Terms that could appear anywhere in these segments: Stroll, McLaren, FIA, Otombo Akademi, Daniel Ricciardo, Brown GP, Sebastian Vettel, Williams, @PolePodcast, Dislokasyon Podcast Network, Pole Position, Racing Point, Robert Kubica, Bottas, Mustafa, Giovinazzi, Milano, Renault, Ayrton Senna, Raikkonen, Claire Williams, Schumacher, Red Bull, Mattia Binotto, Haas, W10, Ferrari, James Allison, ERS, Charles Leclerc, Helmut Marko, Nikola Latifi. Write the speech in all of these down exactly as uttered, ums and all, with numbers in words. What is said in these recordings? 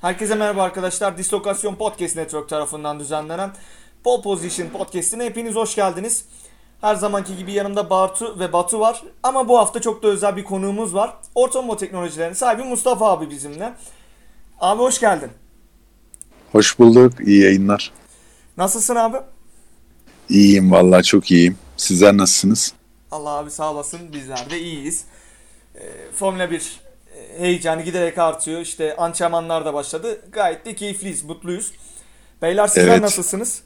Herkese merhaba arkadaşlar. Dislokasyon Podcast Network tarafından düzenlenen Pole Position Podcast'ine hepiniz hoş geldiniz. Her zamanki gibi yanımda Bartu ve Batu var. Ama bu hafta çok da özel bir konuğumuz var. Otomotiv Teknolojilerin sahibi Mustafa abi bizimle. Abi hoş geldin. Hoş bulduk. İyi yayınlar. Nasılsın abi? İyiyim vallahi, çok iyiyim. Sizler nasılsınız? Allah abi sağ olasın. Bizler de iyiyiz. Formula bir heyecanı giderek artıyor. İşte antrenmanlar da başladı. Gayet de keyifliyiz, mutluyuz. Beyler sizler evet. Nasılsınız?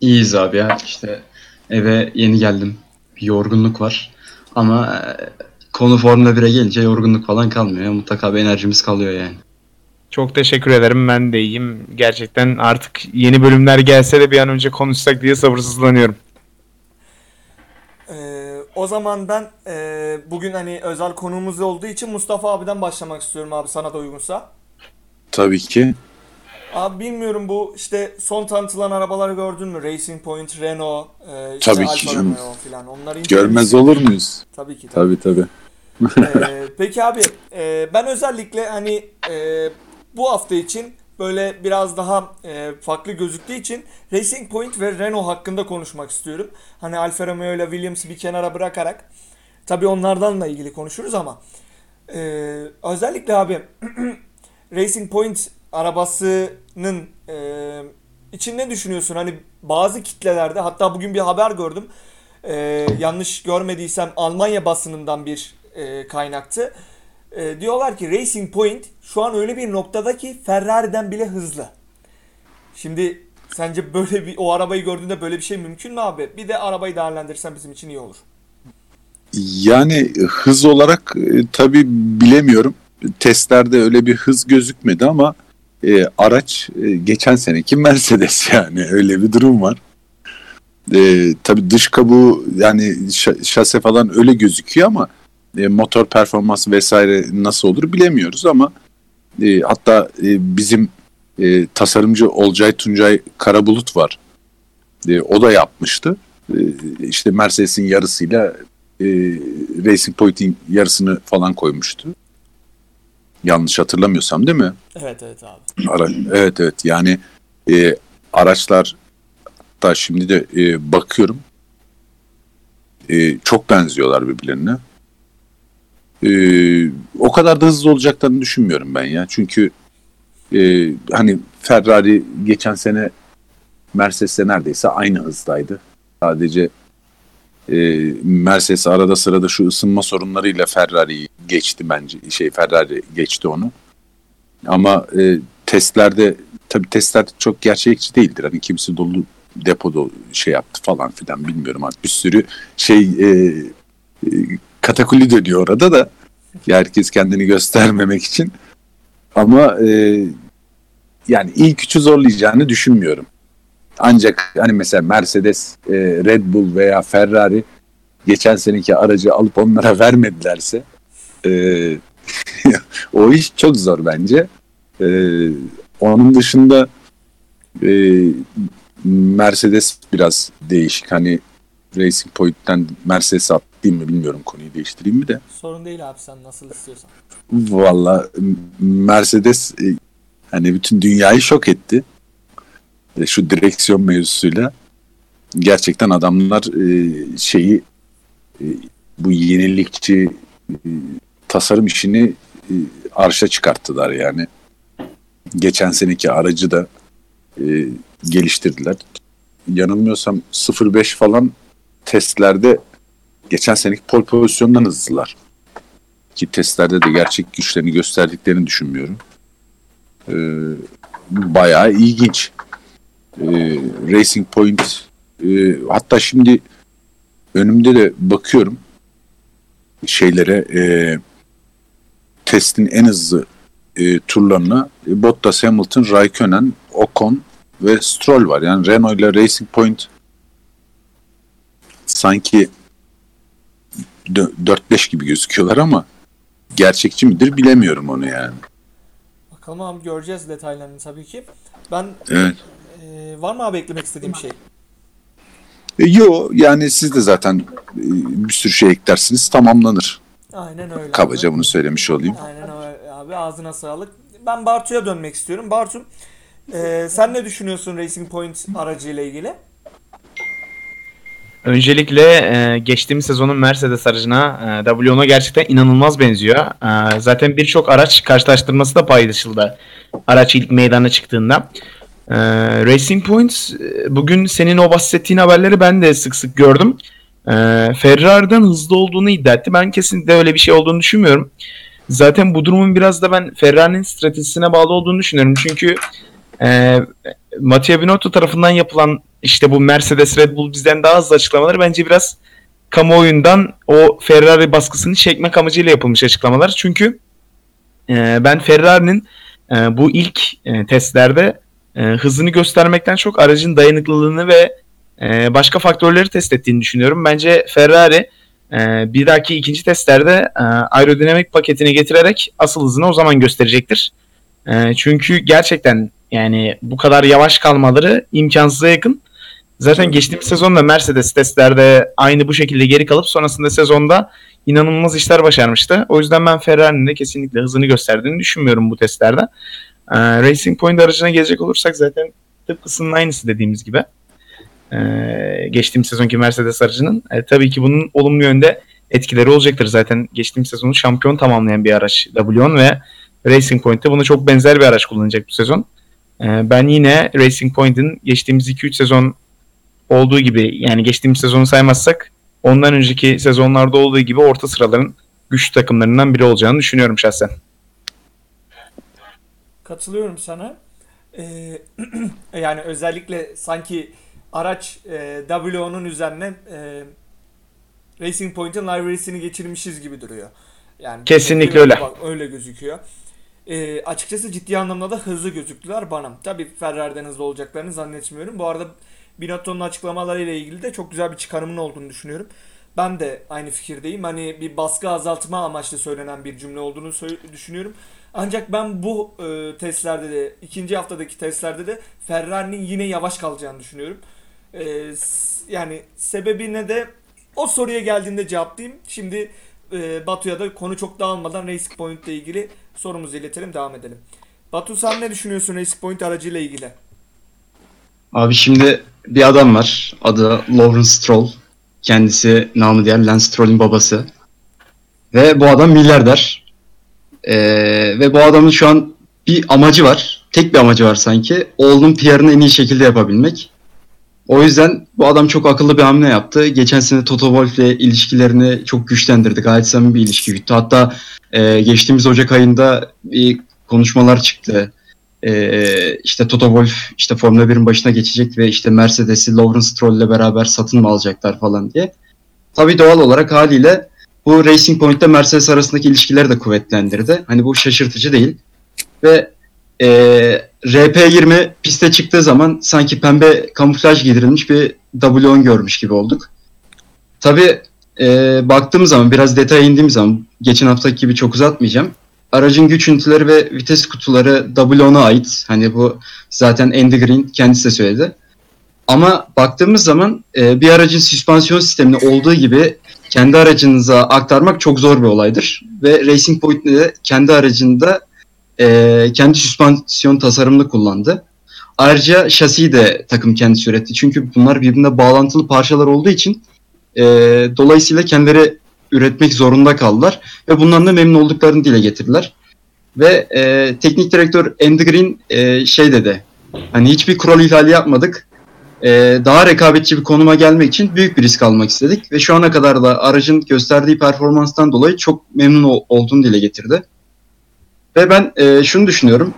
İyiyiz abi ya. İşte eve yeni geldim. Bir yorgunluk var. Ama konu Formula bire gelince yorgunluk falan kalmıyor. Mutlaka bir enerjimiz kalıyor yani. Çok teşekkür ederim. Ben de iyiyim. Gerçekten artık yeni bölümler gelse de bir an önce konuşsak diye sabırsızlanıyorum. O zaman ben e, bugün hani özel konuğumuz olduğu için Mustafa abiden başlamak istiyorum abi, sana da uygunsa. Tabii ki. Abi bilmiyorum, bu işte son tanıtılan arabaları gördün mü? Racing Point, Renault, e, işte tabii Alfa Romeo falan. Onları görmez olur muyuz? Tabii ki. Tabii tabii. tabii. e, peki abi e, ben özellikle hani e, bu hafta için böyle biraz daha e, farklı gözüktüğü için Racing Point ve Renault hakkında konuşmak istiyorum. Hani Alfa Romeo ile Williams'ı bir kenara bırakarak tabii onlardan da ilgili konuşuruz ama e, özellikle abi Racing Point arabasının e, için ne düşünüyorsun? Hani bazı kitlelerde, hatta bugün bir haber gördüm. E, yanlış görmediysem Almanya basınından bir e, kaynaktı. E, diyorlar ki Racing Point şu an öyle bir noktada ki Ferrari'den bile hızlı. Şimdi sence böyle bir, o arabayı gördüğünde böyle bir şey mümkün mü abi? Bir de arabayı değerlendirirsen bizim için iyi olur. Yani hız olarak e, tabii bilemiyorum. Testlerde öyle bir hız gözükmedi ama e, araç e, geçen seneki Mercedes, yani öyle bir durum var. E, tabii dış kabuğu yani şase falan öyle gözüküyor ama motor performansı vesaire nasıl olur bilemiyoruz ama e, hatta e, bizim e, tasarımcı Olcay Tuncay Karabulut var. E, o da yapmıştı. E, işte Mercedes'in yarısıyla e, Racing Point'in yarısını falan koymuştu. Yanlış hatırlamıyorsam değil mi? Evet evet abi. Ara, evet evet yani e, araçlar, hatta şimdi de e, bakıyorum e, çok benziyorlar birbirlerine. Ee, o kadar da hızlı olacaklarını düşünmüyorum ben ya. Çünkü e, hani Ferrari geçen sene Mercedes'le neredeyse aynı hızdaydı. Sadece e, Mercedes arada sırada şu ısınma sorunlarıyla Ferrari'yi geçti bence. Şey Ferrari geçti onu. Ama e, testlerde tabii testler çok gerçekçi değildir. Hani kimisi dolu depoda şey yaptı falan filan, bilmiyorum artık. Bir sürü şey e, e, katakuli dönüyor orada da. Ya herkes kendini göstermemek için. Ama e, yani ilk üçü zorlayacağını düşünmüyorum. Ancak hani mesela Mercedes, e, Red Bull veya Ferrari geçen seneki aracı alıp onlara vermedilerse e, o iş çok zor bence. E, onun dışında e, Mercedes biraz değişik. Hani Racing Point'ten Mercedes'e atlayayım mı bilmiyorum, konuyu değiştireyim mi de. Sorun değil abi, sen nasıl istiyorsan. Valla Mercedes e, hani bütün dünyayı şok etti. E, şu direksiyon mevzusuyla. Gerçekten adamlar e, şeyi e, bu yenilikçi e, tasarım işini e, arşa çıkarttılar yani. Geçen seneki aracı da e, geliştirdiler. Yanılmıyorsam sıfır beş falan testlerde geçen seneki pole pozisyonundan hızlılar. Ki testlerde de gerçek güçlerini gösterdiklerini düşünmüyorum. Ee, bayağı ilginç. Ee, Racing Point e, hatta şimdi önümde de bakıyorum şeylere, e, testin en hızlı e, turlarına e, Bottas, Hamilton, Raikkonen, Ocon ve Stroll var. Yani Renault ile Racing Point sanki dört beş gibi gözüküyorlar ama gerçekçi midir bilemiyorum onu yani. Bakalım abi, göreceğiz detaylarını tabii ki. Ben evet. e, var mı abi eklemek istediğim bir şey? E, yo yani siz de zaten e, bir sürü şey eklersiniz, tamamlanır. Aynen öyle. Kabaca abi. Bunu söylemiş olayım. Aynen öyle. abi, ağzına sağlık. Ben Bartu'ya dönmek istiyorum. Bartu, e, sen ne düşünüyorsun Racing Point aracıyla ilgili? Öncelikle e, geçtiğimiz sezonun Mercedes aracına e, W on'a gerçekten inanılmaz benziyor. E, zaten birçok araç karşılaştırması da paylaşıldı araç ilk meydana çıktığında. E, Racing Point, bugün senin o bahsettiğin haberleri ben de sık sık gördüm. E, Ferrari'den hızlı olduğunu iddia etti. Ben kesinlikle öyle bir şey olduğunu düşünmüyorum. Zaten bu durumun biraz da ben Ferrari'nin stratejisine bağlı olduğunu düşünüyorum. Çünkü e, Mattia Binotto tarafından yapılan işte bu Mercedes, Red Bull bizden daha hızlı açıklamaları bence biraz kamuoyundan o Ferrari baskısını çekmek amacıyla yapılmış açıklamalar. Çünkü e, ben Ferrari'nin e, bu ilk e, testlerde e, hızını göstermekten çok aracın dayanıklılığını ve e, başka faktörleri test ettiğini düşünüyorum. Bence Ferrari e, bir dahaki ikinci testlerde e, aerodinamik paketini getirerek asıl hızını o zaman gösterecektir. E, çünkü gerçekten yani bu kadar yavaş kalmaları imkansıza yakın. Zaten geçtiğimiz sezonda Mercedes testlerde aynı bu şekilde geri kalıp sonrasında sezonda inanılmaz işler başarmıştı. O yüzden ben Ferrari'nin de kesinlikle hızını gösterdiğini düşünmüyorum bu testlerde. Ee, Racing Point aracına gelecek olursak zaten tıpkısının aynısı dediğimiz gibi. Ee, geçtiğimiz sezonki Mercedes aracının. E, tabii ki bunun olumlu yönde etkileri olacaktır. Zaten geçtiğimiz sezonu şampiyon tamamlayan bir araç W on ve Racing Point'te buna çok benzer bir araç kullanacak bu sezon. Ee, ben yine Racing Point'in geçtiğimiz iki üç sezon olduğu gibi, yani geçtiğimiz sezonu saymazsak ondan önceki sezonlarda olduğu gibi orta sıraların güçlü takımlarından biri olacağını düşünüyorum şahsen. Katılıyorum sana. Ee, yani özellikle sanki araç e, W on'un üzerine e, Racing Point'in library'sini geçirmişiz gibi duruyor. Yani kesinlikle öyle. Bak, öyle gözüküyor. E, açıkçası ciddi anlamda da hızlı gözüktüler bana. Tabii Ferrari'den hızlı olacaklarını zannetmiyorum. Bu arada Binotto'nun açıklamalarıyla ilgili de çok güzel bir çıkarımın olduğunu düşünüyorum. Ben de aynı fikirdeyim. Hani bir baskı azaltma amaçlı söylenen bir cümle olduğunu sö- düşünüyorum. Ancak ben bu e, testlerde de, ikinci haftadaki testlerde de Ferrari'nin yine yavaş kalacağını düşünüyorum. E, s- yani sebebine de o soruya geldiğinde cevaplayayım. Şimdi e, Batu'ya da konu çok dağılmadan Racing Point ile ilgili sorumuzu iletelim, devam edelim. Batu, sen ne düşünüyorsun Racing Point aracıyla ilgili? Abi şimdi bir adam var. Adı Lawrence Stroll. Kendisi namı diğer Lance Stroll'ün babası. Ve bu adam milyarder. Ee, ve bu adamın şu an bir amacı var. Tek bir amacı var sanki. Oğlunun P R'ını en iyi şekilde yapabilmek. O yüzden bu adam çok akıllı bir hamle yaptı. Geçen sene Toto Wolff'le ilişkilerini çok güçlendirdi. Gayet samimi bir ilişki yürüttü. Hatta e, geçtiğimiz Ocak ayında bir konuşmalar çıktı. Ee, işte Toto Wolff işte Formula birin başına geçecek ve işte Mercedes'i Lawrence Stroll ile beraber satın mı alacaklar falan diye. Tabii doğal olarak haliyle bu Racing Point'te Mercedes arasındaki ilişkileri de kuvvetlendirdi. Hani bu şaşırtıcı değil. Ve e, R P yirmi piste çıktığı zaman sanki pembe kamuflaj giydirilmiş bir W on görmüş gibi olduk. Tabii e, baktığım zaman, biraz detaya indiğim zaman, geçen haftaki gibi çok uzatmayacağım. Aracın güç üniteleri ve vites kutuları W on'a ait. Hani bu zaten Andy Green kendisi de söyledi. Ama baktığımız zaman bir aracın süspansiyon sistemini olduğu gibi kendi aracınıza aktarmak çok zor bir olaydır. Ve Racing Point'te de kendi aracında kendi süspansiyon tasarımını kullandı. Ayrıca şasiyi de takım kendisi üretti. Çünkü bunlar birbirine bağlantılı parçalar olduğu için dolayısıyla kendileri üretmek zorunda kaldılar ve bundan da memnun olduklarını dile getirdiler. Ve e, teknik direktör Andy Green e, şey dedi, hani hiçbir kural ihlali yapmadık, e, daha rekabetçi bir konuma gelmek için büyük bir risk almak istedik ve şu ana kadar da aracın gösterdiği performanstan dolayı çok memnun ol- olduğunu dile getirdi. Ve ben e, şunu düşünüyorum,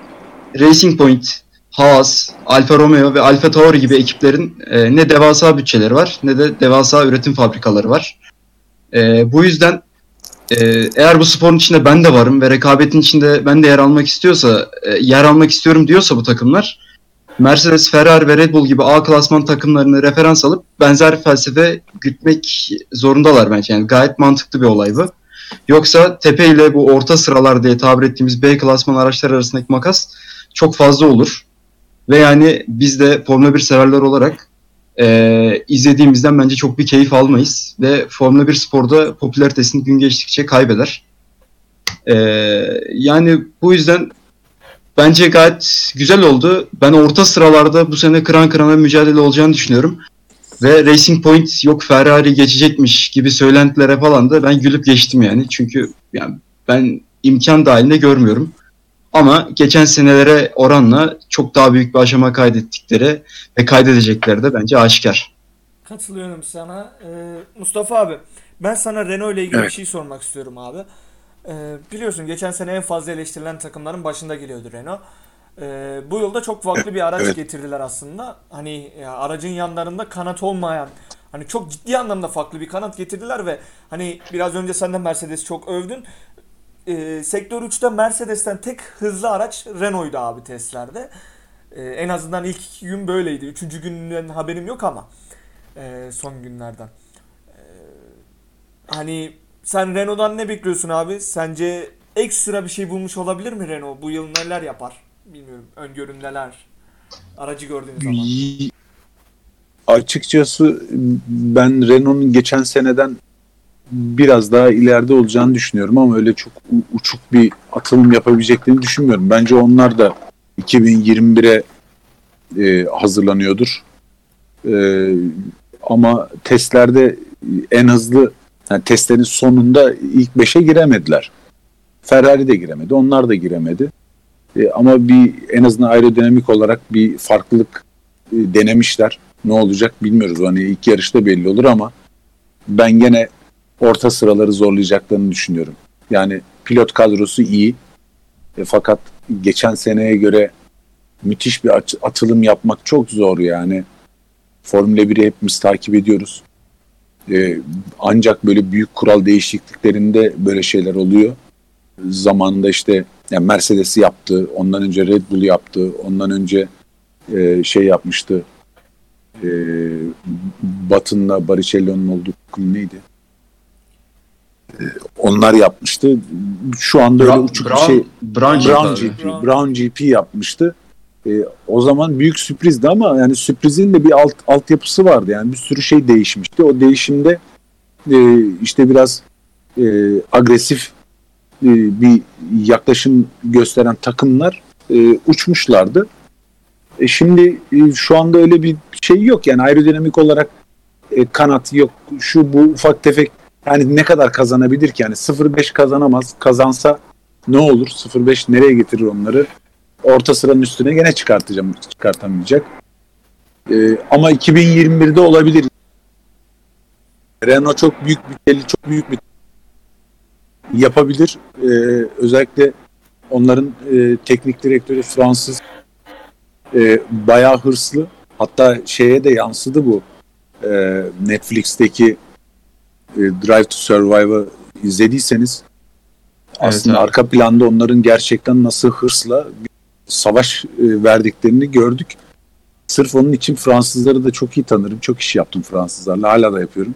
Racing Point, Haas, Alfa Romeo ve Alfa Tauri gibi ekiplerin e, ne devasa bütçeleri var ne de devasa üretim fabrikaları var. Ee, bu yüzden e, eğer bu sporun içinde ben de varım ve rekabetin içinde ben de yer almak istiyorsa, e, yer almak istiyorum diyorsa bu takımlar, Mercedes, Ferrari ve Red Bull gibi A klasman takımlarını referans alıp benzer felsefe gütmek zorundalar bence. Yani gayet mantıklı bir olay bu. Yoksa tepe ile bu orta sıralar diye tabir ettiğimiz B klasman araçlar arasındaki makas çok fazla olur. Ve yani biz de Formula bir severler olarak Ee, izlediğimizden bence çok bir keyif almayız ve Formula bir sporda popülaritesini gün geçtikçe kaybeder. Ee, yani bu yüzden bence gayet güzel oldu. Ben orta sıralarda bu sene kıran kırana mücadele olacağını düşünüyorum. Ve Racing Point yok Ferrari geçecekmiş gibi söylentilere falan da ben gülüp geçtim yani. Çünkü yani ben imkan dahilinde görmüyorum. Ama geçen senelere oranla çok daha büyük bir aşama kaydettikleri ve kaydedecekleri de bence aşikar. Katılıyorum sana. Ee, Mustafa abi, ben sana Renault ile ilgili evet. bir şey sormak istiyorum abi. Ee, biliyorsun geçen sene en fazla eleştirilen takımların başında geliyordu Renault. Ee, bu yılda çok farklı bir araç evet. getirdiler aslında. Hani ya, aracın yanlarında kanat olmayan, hani çok ciddi anlamda farklı bir kanat getirdiler ve hani biraz önce sen de Mercedes'i çok övdün. E, Sektör üçte Mercedes'ten tek hızlı araç Renault'du abi testlerde. E, en azından ilk iki gün böyleydi. Üçüncü günden haberim yok ama e, son günlerden. E, hani sen Renault'dan ne bekliyorsun abi? Sence ekstra bir şey bulmuş olabilir mi Renault? Bu yıl neler yapar? Bilmiyorum. Öngörün neler? Aracı gördüğünüz zaman. Açıkçası ben Renault'un geçen seneden biraz daha ileride olacağını düşünüyorum ama öyle çok uçuk bir atılım yapabileceklerini düşünmüyorum. Bence onlar da iki bin yirmi bire e, hazırlanıyordur. E, ama testlerde en hızlı, yani testlerin sonunda ilk beşe giremediler. Ferrari de giremedi, onlar da giremedi. E, ama bir en azından aerodinamik olarak bir farklılık e, denemişler. Ne olacak bilmiyoruz. Hani ilk yarışta belli olur ama ben gene orta sıraları zorlayacaklarını düşünüyorum. Yani pilot kadrosu iyi. E, fakat geçen seneye göre müthiş bir atılım yapmak çok zor yani. Formula biri hepimiz takip ediyoruz. E, ancak böyle büyük kural değişikliklerinde böyle şeyler oluyor. Zamanında işte yani Mercedes'i yaptı, ondan önce Red Bull yaptı, ondan önce e, şey yapmıştı. E, Batın'la Baricello'nun olduğu takım neydi? Onlar yapmıştı. Şu anda Bra- öyle uçuk Brown, bir şey. Brown, Brown G P, Brown. Brown G P yapmıştı. E, o zaman büyük sürprizdi ama yani sürprizin de bir alt altyapısı vardı. Yani bir sürü şey değişmişti. O değişimde e, işte biraz e, agresif e, bir yaklaşım gösteren takımlar e, uçmuşlardı. E, şimdi e, şu anda öyle bir şey yok. Yani aerodinamik olarak e, kanat yok. Şu bu ufak tefek. Yani ne kadar kazanabilir ki? Yani sıfır beş kazanamaz. Kazansa ne olur? sıfır beş nereye getirir onları? Orta sıranın üstüne gene çıkartacağım, çıkartamayacak. Ee, ama iki bin yirmi birde olabilir. Renault çok büyük bir çok büyük bir yapabilir. Ee, özellikle onların e, teknik direktörü Fransız e, bayağı hırslı. Hatta şeye de yansıdı bu. E, Netflix'teki Drive to Survive'ı izlediyseniz aslında evet, arka planda onların gerçekten nasıl hırsla bir savaş verdiklerini gördük. Sırf onun için Fransızları da çok iyi tanırım. Çok iş yaptım Fransızlarla. Hala da yapıyorum.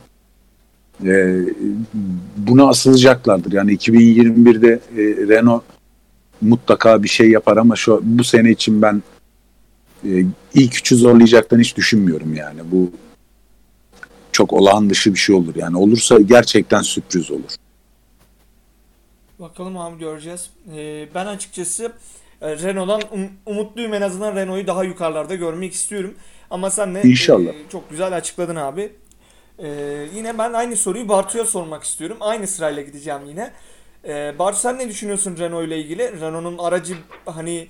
Buna asılacaklardır. Yani iki bin yirmi birde Renault mutlaka bir şey yapar ama şu bu sene için ben ilk üçü zorlayacaklarını hiç düşünmüyorum yani. Bu çok olağan dışı bir şey olur. Yani olursa gerçekten sürpriz olur. Bakalım abi, göreceğiz. Ee, ben açıkçası Renault'dan um, umutluyum. En azından Renault'u daha yukarılarda görmek istiyorum. Ama sen de e, çok güzel açıkladın abi. Ee, yine ben aynı soruyu Bartu'ya sormak istiyorum. Aynı sırayla gideceğim yine. Ee, Bartu, sen ne düşünüyorsun Renault ile ilgili? Renault'un aracı hani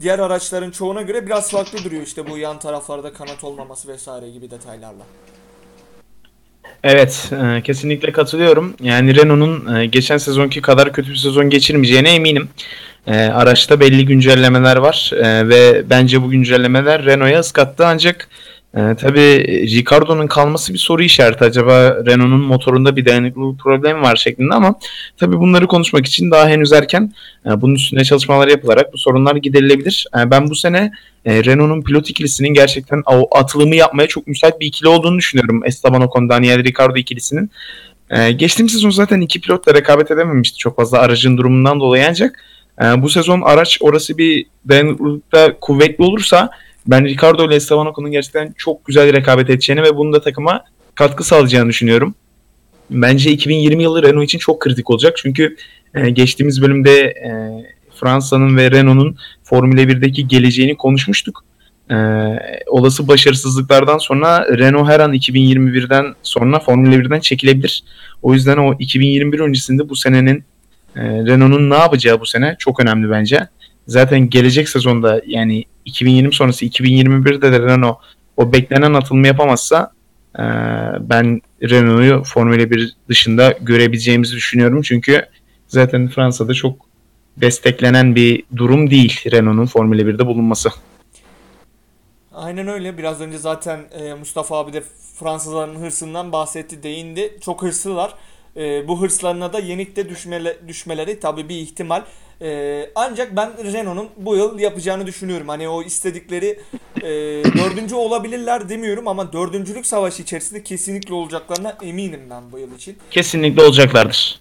diğer araçların çoğuna göre biraz farklı duruyor. İşte bu yan taraflarda kanat olmaması vesaire gibi detaylarla. Evet, e, kesinlikle katılıyorum. Yani Renault'un e, geçen sezonki kadar kötü bir sezon geçirmeyeceğine eminim. E, araçta belli güncellemeler var e, ve bence bu güncellemeler Renault'a ıskattı. Ancak e, tabii Riccardo'nun kalması bir soru işareti. Acaba Renault'un motorunda bir dayanıklılık problemi var şeklinde ama tabii bunları konuşmak için daha henüz erken. E, bunun üstüne çalışmalar yapılarak bu sorunlar giderilebilir. E, ben bu sene E, Renault'un pilot ikilisinin gerçekten atılımı yapmaya çok müsait bir ikili olduğunu düşünüyorum. Esteban Ocon, Daniel Riccardo ikilisinin. E, geçtiğim sezon zaten iki pilotla rekabet edememişti çok fazla aracın durumundan dolayı ancak e, bu sezon araç orası bir dayanıklılıkta kuvvetli olursa ben Riccardo ile Esteban Ocon'un gerçekten çok güzel rekabet edeceğini ve bunun da takıma katkı sağlayacağını düşünüyorum. bence iki bin yirmi yılı Renault için çok kritik olacak. Çünkü e, geçtiğimiz bölümde e, Fransa'nın ve Renault'un Formula birdeki geleceğini konuşmuştuk. E, olası başarısızlıklardan sonra Renault her an iki bin yirmi birden sonra Formula birden çekilebilir. O yüzden o iki bin yirmi bir öncesinde bu senenin e, Renault'un ne yapacağı bu sene çok önemli bence. Zaten gelecek sezonda, yani iki bin yirmi sonrası iki bin yirmi birde de Renault o beklenen atılımı yapamazsa e, ben Renault'u Formula bir dışında görebileceğimizi düşünüyorum. Çünkü zaten Fransa'da çok desteklenen bir durum değil Renault'un Formula birde bulunması. Aynen öyle. Biraz önce zaten Mustafa abi de Fransızların hırsından bahsetti, değindi. Çok hırslılar. Bu hırslarına da yenik de düşmeleri tabii bir ihtimal. Ee, ancak ben Renault'un bu yıl yapacağını düşünüyorum. Hani o istedikleri e, dördüncü olabilirler demiyorum ama dördüncülük savaşı içerisinde kesinlikle olacaklarına eminim ben bu yıl için. Kesinlikle olacaklardır.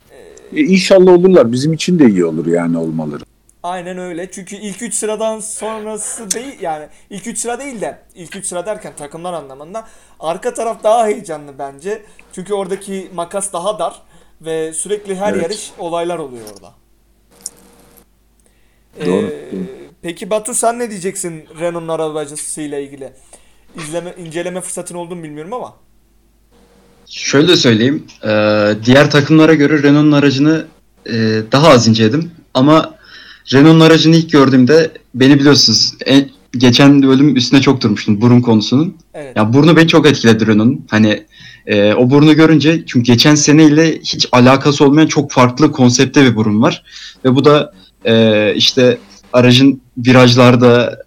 Ee, e, İnşallah olurlar. Bizim için de iyi olur yani olmaları. Aynen öyle. Çünkü ilk üç sıradan sonrası değil, yani ilk üç sıra değil de ilk üç sıra derken takımlar anlamında arka taraf daha heyecanlı bence. Çünkü oradaki makas daha dar ve sürekli her evet. yarış olaylar oluyor orada. Doğru. Ee, peki Batu, sen ne diyeceksin Renault'un arabacısıyla ilgili? İzleme, inceleme fırsatın olduğunu bilmiyorum ama. Şöyle söyleyeyim. Diğer takımlara göre Renault'un aracını daha az inceledim. Ama Renault'un aracını ilk gördüğümde, beni biliyorsunuz, geçen bölüm üstüne çok durmuştum burun konusunun. Evet. Ya burnu beni çok etkiledi Renault'un. Hani o burnu görünce, çünkü geçen seneyle hiç alakası olmayan çok farklı konseptte bir burun var. Ve bu da Ee, işte aracın virajlarda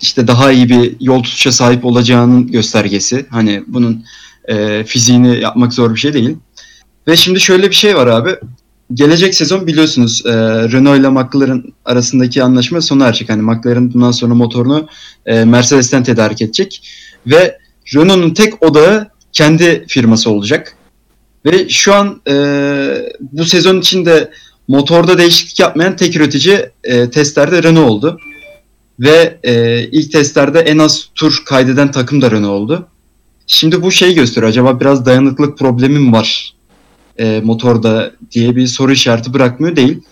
işte daha iyi bir yol tutuşa sahip olacağının göstergesi. Hani bunun e, fiziğini yapmak zor bir şey değil. Ve şimdi şöyle bir şey var abi. Gelecek sezon biliyorsunuz e, Renault ile McLaren arasındaki anlaşma sona erecek. Hani McLaren bundan sonra motorunu e, Mercedes'ten tedarik edecek. Ve Renault'un tek odağı kendi firması olacak. Ve şu an e, bu sezon içinde motorda değişiklik yapmayan tek üretici e, testlerde Renault oldu. Ve e, ilk testlerde en az tur kaydeden takım da Renault oldu. Şimdi bu şeyi gösteriyor. Acaba biraz dayanıklılık problemi mi var e, motorda diye bir soru işareti bırakmıyor değil.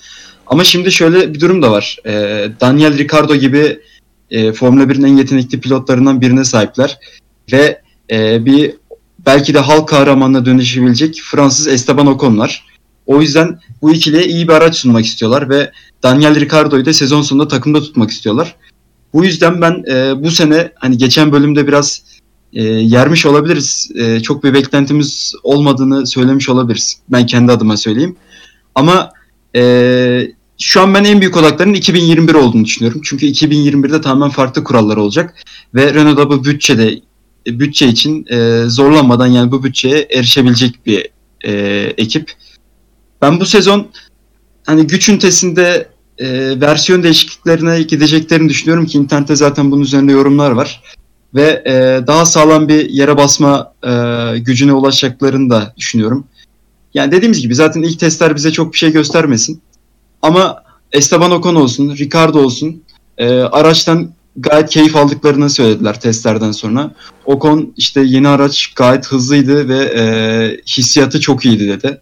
Ama şimdi şöyle bir durum da var. E, Daniel Riccardo gibi e, Formula birin en yetenekli pilotlarından birine sahipler. Ve e, bir belki de halk kahramanına dönüşebilecek Fransız Esteban Ocon var. O yüzden bu ikiliye iyi bir araç sunmak istiyorlar ve Daniel Ricciardo'yu da sezon sonunda takımda tutmak istiyorlar. Bu yüzden ben e, bu sene, hani geçen bölümde biraz e, yermiş olabiliriz. E, çok bir beklentimiz olmadığını söylemiş olabiliriz. Ben kendi adıma söyleyeyim. Ama e, şu an ben en büyük odakların iki bin yirmi bir olduğunu düşünüyorum. Çünkü iki bin yirmi birde tamamen farklı kurallar olacak. Ve Renault'da bu bütçede, bütçe için e, zorlanmadan, yani bu bütçeye erişebilecek bir e, ekip. Ben bu sezon hani güç ünitesinde e, versiyon değişikliklerine gideceklerini düşünüyorum ki internette zaten bunun üzerinde yorumlar var. Ve e, daha sağlam bir yere basma e, gücüne ulaşacaklarını da düşünüyorum. Yani dediğimiz gibi zaten ilk testler bize çok bir şey göstermesin. Ama Esteban Ocon olsun, Ricardo olsun e, araçtan gayet keyif aldıklarını söylediler testlerden sonra. Ocon işte yeni araç gayet hızlıydı ve e, hissiyatı çok iyiydi dedi.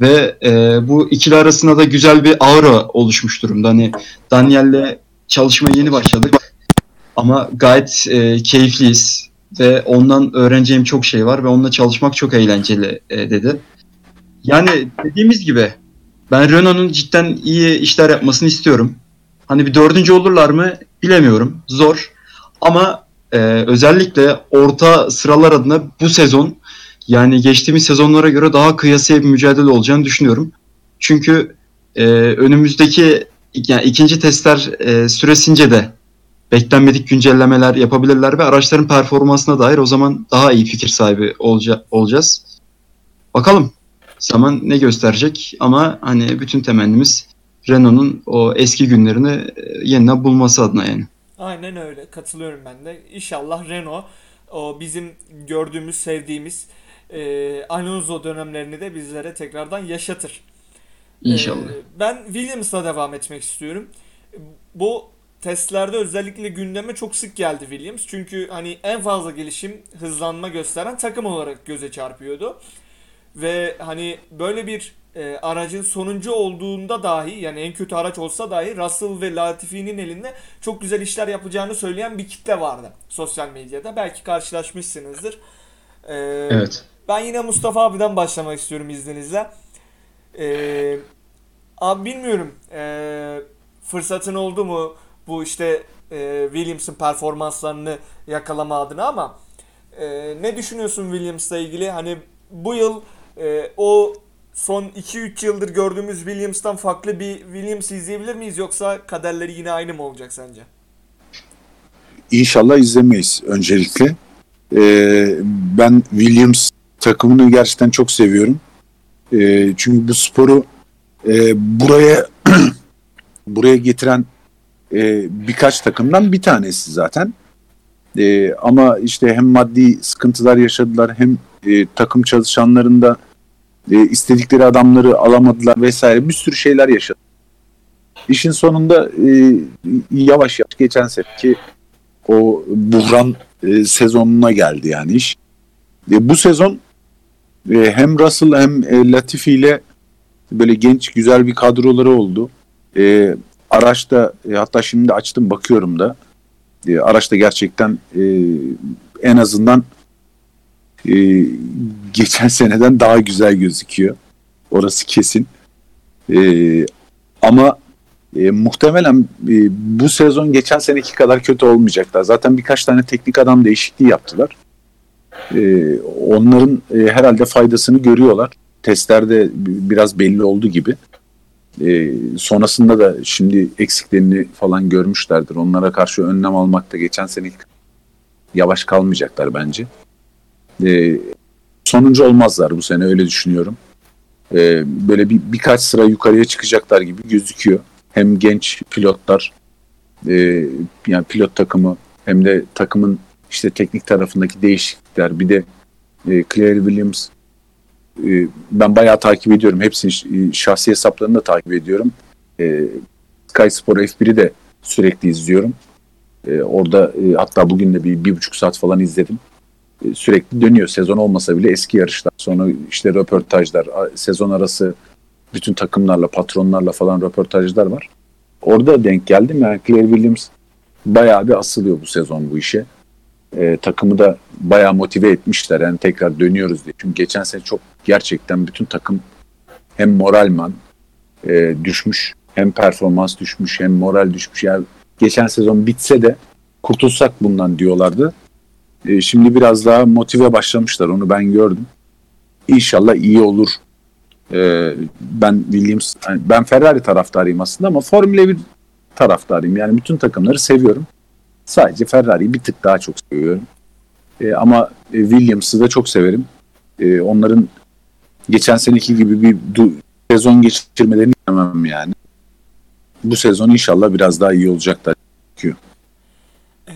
Ve e, bu ikili arasında da güzel bir aura oluşmuş durumda. Hani Daniel'le çalışmaya yeni başladık ama gayet e, keyifliyiz ve ondan öğreneceğim çok şey var ve onunla çalışmak çok eğlenceli e, dedi. Yani dediğimiz gibi ben Renault'un cidden iyi işler yapmasını istiyorum. Hani bir dördüncü olurlar mı bilemiyorum, zor. Ama e, özellikle orta sıralar adına bu sezon, yani geçtiğimiz sezonlara göre daha kıyasıya bir mücadele olacağını düşünüyorum. Çünkü e, önümüzdeki yani ikinci testler e, süresince de beklenmedik güncellemeler yapabilirler ve araçların performansına dair o zaman daha iyi fikir sahibi olca- olacağız. Bakalım zaman ne gösterecek ama hani bütün temennimiz Renault'un o eski günlerini yeniden bulması adına yani. Aynen öyle, katılıyorum ben de. İnşallah Renault o bizim gördüğümüz, sevdiğimiz Ee, Alonso dönemlerini de bizlere tekrardan yaşatır. İnşallah. Ee, ben Williams'la devam etmek istiyorum. Bu testlerde özellikle gündeme çok sık geldi Williams. Çünkü hani en fazla gelişim, hızlanma gösteren takım olarak göze çarpıyordu. Ve hani böyle bir e, aracın sonuncu olduğunda dahi, yani en kötü araç olsa dahi Russell ve Latifi'nin elinde çok güzel işler yapacağını söyleyen bir kitle vardı sosyal medyada. Belki karşılaşmışsınızdır. E, evet. Ben yine Mustafa abiden başlamak istiyorum izninizle. E, abi bilmiyorum e, fırsatın oldu mu bu işte e, Williams'ın performanslarını yakalama adına, ama e, ne düşünüyorsun Williams'la ilgili? Hani bu yıl e, o son iki üç yıldır gördüğümüz Williams'tan farklı bir Williams izleyebilir miyiz, yoksa kaderleri yine aynı mı olacak sence? İnşallah izlemeyiz öncelikle. Ee, ben Williams takımını gerçekten çok seviyorum. Ee, çünkü bu sporu e, buraya buraya getiren e, birkaç takımdan bir tanesi zaten. E, ama işte hem maddi sıkıntılar yaşadılar, hem e, takım çalışanlarında e, istedikleri adamları alamadılar vesaire, bir sürü şeyler yaşadı. İşin sonunda e, yavaş yavaş geçen seneki o buhran e, sezonuna geldi yani iş. E, bu sezon e, hem Russell hem e, Latifi ile böyle genç güzel bir kadroları oldu. E, araçta e, hatta şimdi açtım bakıyorum da. E, araçta gerçekten e, en azından e, geçen seneden daha güzel gözüküyor. Orası kesin. E, ama e, muhtemelen e, bu sezon geçen seneki kadar kötü olmayacaklar. Zaten birkaç tane teknik adam değişikliği yaptılar. E, onların e, herhalde faydasını görüyorlar. Testlerde biraz belli oldu gibi. E, sonrasında da şimdi eksiklerini falan görmüşlerdir. Onlara karşı önlem almakta geçen sene yavaş kalmayacaklar bence. E, sonuncu olmazlar bu sene, öyle düşünüyorum. E, böyle bir birkaç sıra yukarıya çıkacaklar gibi gözüküyor. Hem genç pilotlar, e, yani pilot takımı, hem de takımın işte teknik tarafındaki değişiklikler. Bir de e, Claire Williams, ben bayağı takip ediyorum. Hepsini şahsi hesaplarını da takip ediyorum. Sky Spor F bir'i de sürekli izliyorum. Orada hatta bugün de bir, bir buçuk saat falan izledim. Sürekli dönüyor. Sezon olmasa bile eski yarışlar. Sonra işte röportajlar, sezon arası bütün takımlarla, patronlarla falan röportajlar var. Orada denk geldim. Yani Claire Williams bayağı bir asılıyor bu sezon bu işe. E, takımı da bayağı motive etmişler. Yani tekrar dönüyoruz diye. Çünkü geçen sene çok gerçekten bütün takım hem moralman e, düşmüş, hem performans düşmüş, hem moral düşmüş. Yani geçen sezon bitse de kurtulsak bundan diyorlardı. E, şimdi biraz daha motive başlamışlar. Onu ben gördüm. İnşallah iyi olur. E, ben Williams, ben Ferrari taraftarıyım aslında ama Formula bir taraftarıyım. Yani bütün takımları seviyorum. Sadece Ferrari'yi bir tık daha çok seviyorum. E, ama Williams'ı da çok severim. E, onların geçen seneki gibi bir du- sezon geçirmelerini istemem yani. Bu sezon inşallah biraz daha iyi olacaklar. E,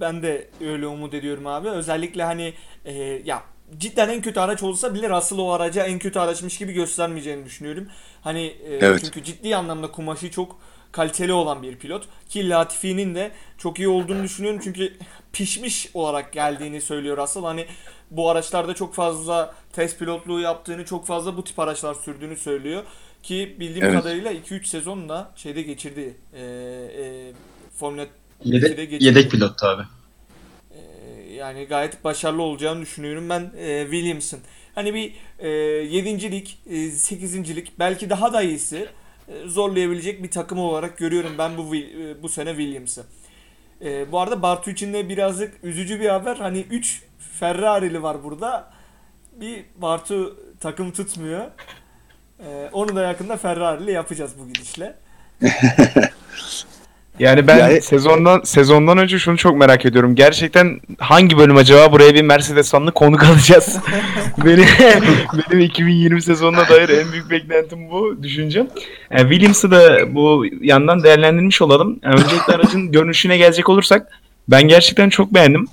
ben de öyle umut ediyorum abi. Özellikle hani e, ya cidden en kötü araç olsa bile Russell o araca en kötü araçmış gibi göstermeyeceğini düşünüyorum. Hani e, evet. Çünkü ciddi anlamda kumaşı çok kaliteli olan bir pilot. Ki Latifi'nin de çok iyi olduğunu düşünüyorum. Çünkü pişmiş olarak geldiğini söylüyor Russell. Hani bu araçlarda çok fazla test pilotluğu yaptığını, çok fazla bu tip araçlar sürdüğünü söylüyor. Ki bildiğim evet. kadarıyla iki üç sezon da şeyde geçirdi. Ee, e, Formula yedek, geçirdi. Yedek pilot abi. Ee, yani gayet başarılı olacağını düşünüyorum ben e, Williams'ın. Hani bir e, yedincilik, e, sekizincilik, belki daha da iyisi zorlayabilecek bir takım olarak görüyorum ben bu bu sene Williams'ı. E, bu arada Bartu için de birazcık üzücü bir haber. Hani üç Ferrari'li var burada. Bir Bartu takım tutmuyor. E, onu da yakında Ferrari'li yapacağız bu gidişle. Yani ben yani... sezondan sezondan önce şunu çok merak ediyorum. Gerçekten hangi bölüm acaba buraya bir Mercedes fanlı konuk alacağız? benim, benim iki bin yirmi sezonuna dair en büyük beklentim bu, düşüncem. Yani Williams'ı da bu yandan değerlendirmiş olalım. Yani öncelikle aracın görünüşüne gelecek olursak, ben gerçekten çok beğendim.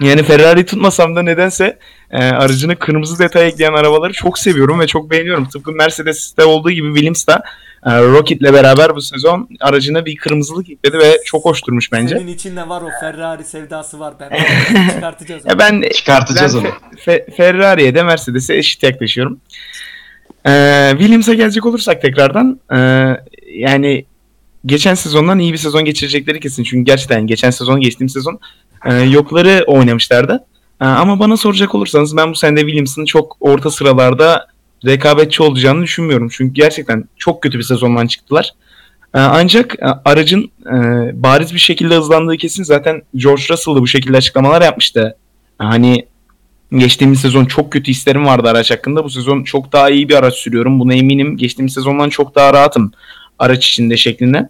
Yani Ferrari tutmasam da nedense e, aracını kırmızı detay ekleyen arabaları çok seviyorum ve çok beğeniyorum. Tıpkı Mercedes'te olduğu gibi Williams'ta Rocket'le beraber bu sezon aracına bir kırmızılık ekledi ve çok hoş durmuş bence. Senin içinde var o Ferrari sevdası var. Ben çıkartacağız onu. ben, Çıkartacağız ben onu. Fe- Ferrari'ye de Mercedes'e eşit yaklaşıyorum. Ee, Williams'a gelecek olursak tekrardan e, yani geçen sezondan iyi bir sezon geçirecekleri kesin. Çünkü gerçekten geçen sezon geçtiğim sezon e, yokları oynamışlardı. E, ama bana soracak olursanız ben bu sene de Williams'ın çok orta sıralarda rekabetçi olacağını düşünmüyorum. Çünkü gerçekten çok kötü bir sezondan çıktılar. E, ancak aracın e, bariz bir şekilde hızlandığı kesin. Zaten George Russell da bu şekilde açıklamalar yapmıştı. Hani geçtiğimiz sezon çok kötü hislerim vardı araç hakkında. Bu sezon çok daha iyi bir araç sürüyorum. Buna eminim. Geçtiğimiz sezondan çok daha rahatım araç içinde şeklinde.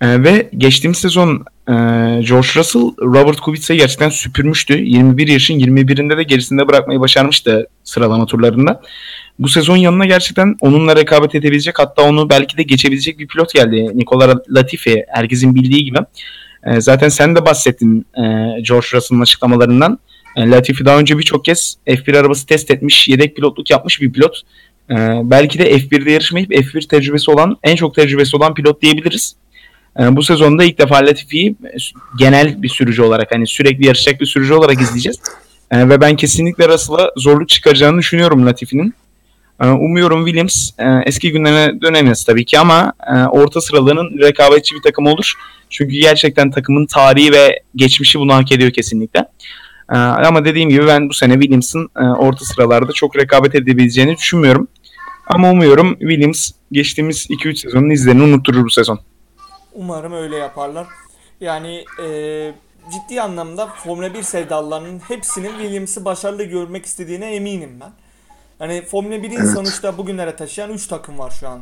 Ee, ve geçtiğimiz sezon e, George Russell Robert Kubica'yı gerçekten süpürmüştü. yirmi bir yaşın yirmi birinde de gerisinde bırakmayı başarmıştı sıralama turlarında. Bu sezon yanına gerçekten onunla rekabet edebilecek, hatta onu belki de geçebilecek bir pilot geldi. Nikola Latifi, herkesin bildiği gibi. E, zaten sen de bahsettin e, George Russell'ın açıklamalarından. Latifi daha önce birçok kez F bir arabası test etmiş, yedek pilotluk yapmış bir pilot. Ee, belki de F birde yarışmayıp F bir tecrübesi olan, en çok tecrübesi olan pilot diyebiliriz. Ee, bu sezonda ilk defa Latifi'yi genel bir sürücü olarak, hani sürekli yarışacak bir sürücü olarak izleyeceğiz. Ee, ve ben kesinlikle Russell'a zorluk çıkaracağını düşünüyorum Latifi'nin. Ee, umuyorum Williams e, eski günlerine dönemez tabii ki ama e, orta sıralarının rekabetçi bir takımı olur. Çünkü gerçekten takımın tarihi ve geçmişi bunu hak ediyor kesinlikle. Ama dediğim gibi ben bu sene Williams'ın orta sıralarda çok rekabet edebileceğini düşünmüyorum. Ama umuyorum Williams geçtiğimiz iki üç sezonun izlerini unutturur bu sezon. Umarım öyle yaparlar. Yani e, ciddi anlamda Formula bir sevdalarının hepsinin Williams'ı başarılı görmek istediğine eminim ben. Yani Formula birin evet. Sonuçta bugünlere taşıyan üç takım var şu an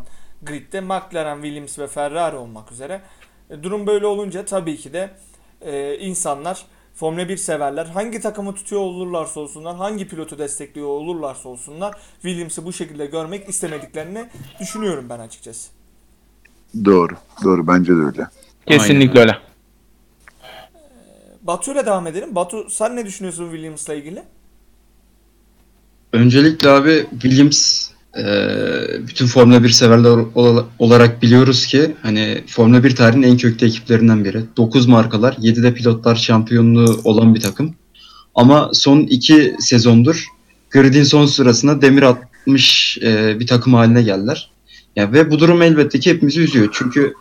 gridde. McLaren, Williams ve Ferrari olmak üzere. E, durum böyle olunca tabii ki de e, insanlar... Formula bir severler. Hangi takımı tutuyor olurlarsa olsunlar, hangi pilotu destekliyor olurlarsa olsunlar Williams'ı bu şekilde görmek istemediklerini düşünüyorum ben açıkçası. Doğru. Doğru. Bence de öyle. Kesinlikle aynen. Öyle. Batu'yla devam edelim. Batu, sen ne düşünüyorsun Williams'la ilgili? Öncelikle abi Williams bütün Formula bir severler olarak biliyoruz ki hani Formula bir tarihinin en köklü ekiplerinden biri. dokuz markalar, yedide pilotlar şampiyonluğu olan bir takım. Ama son iki sezondur gridin son sırasına demir atmış bir takım haline geldiler. Yani ve bu durum elbette ki hepimizi üzüyor. Çünkü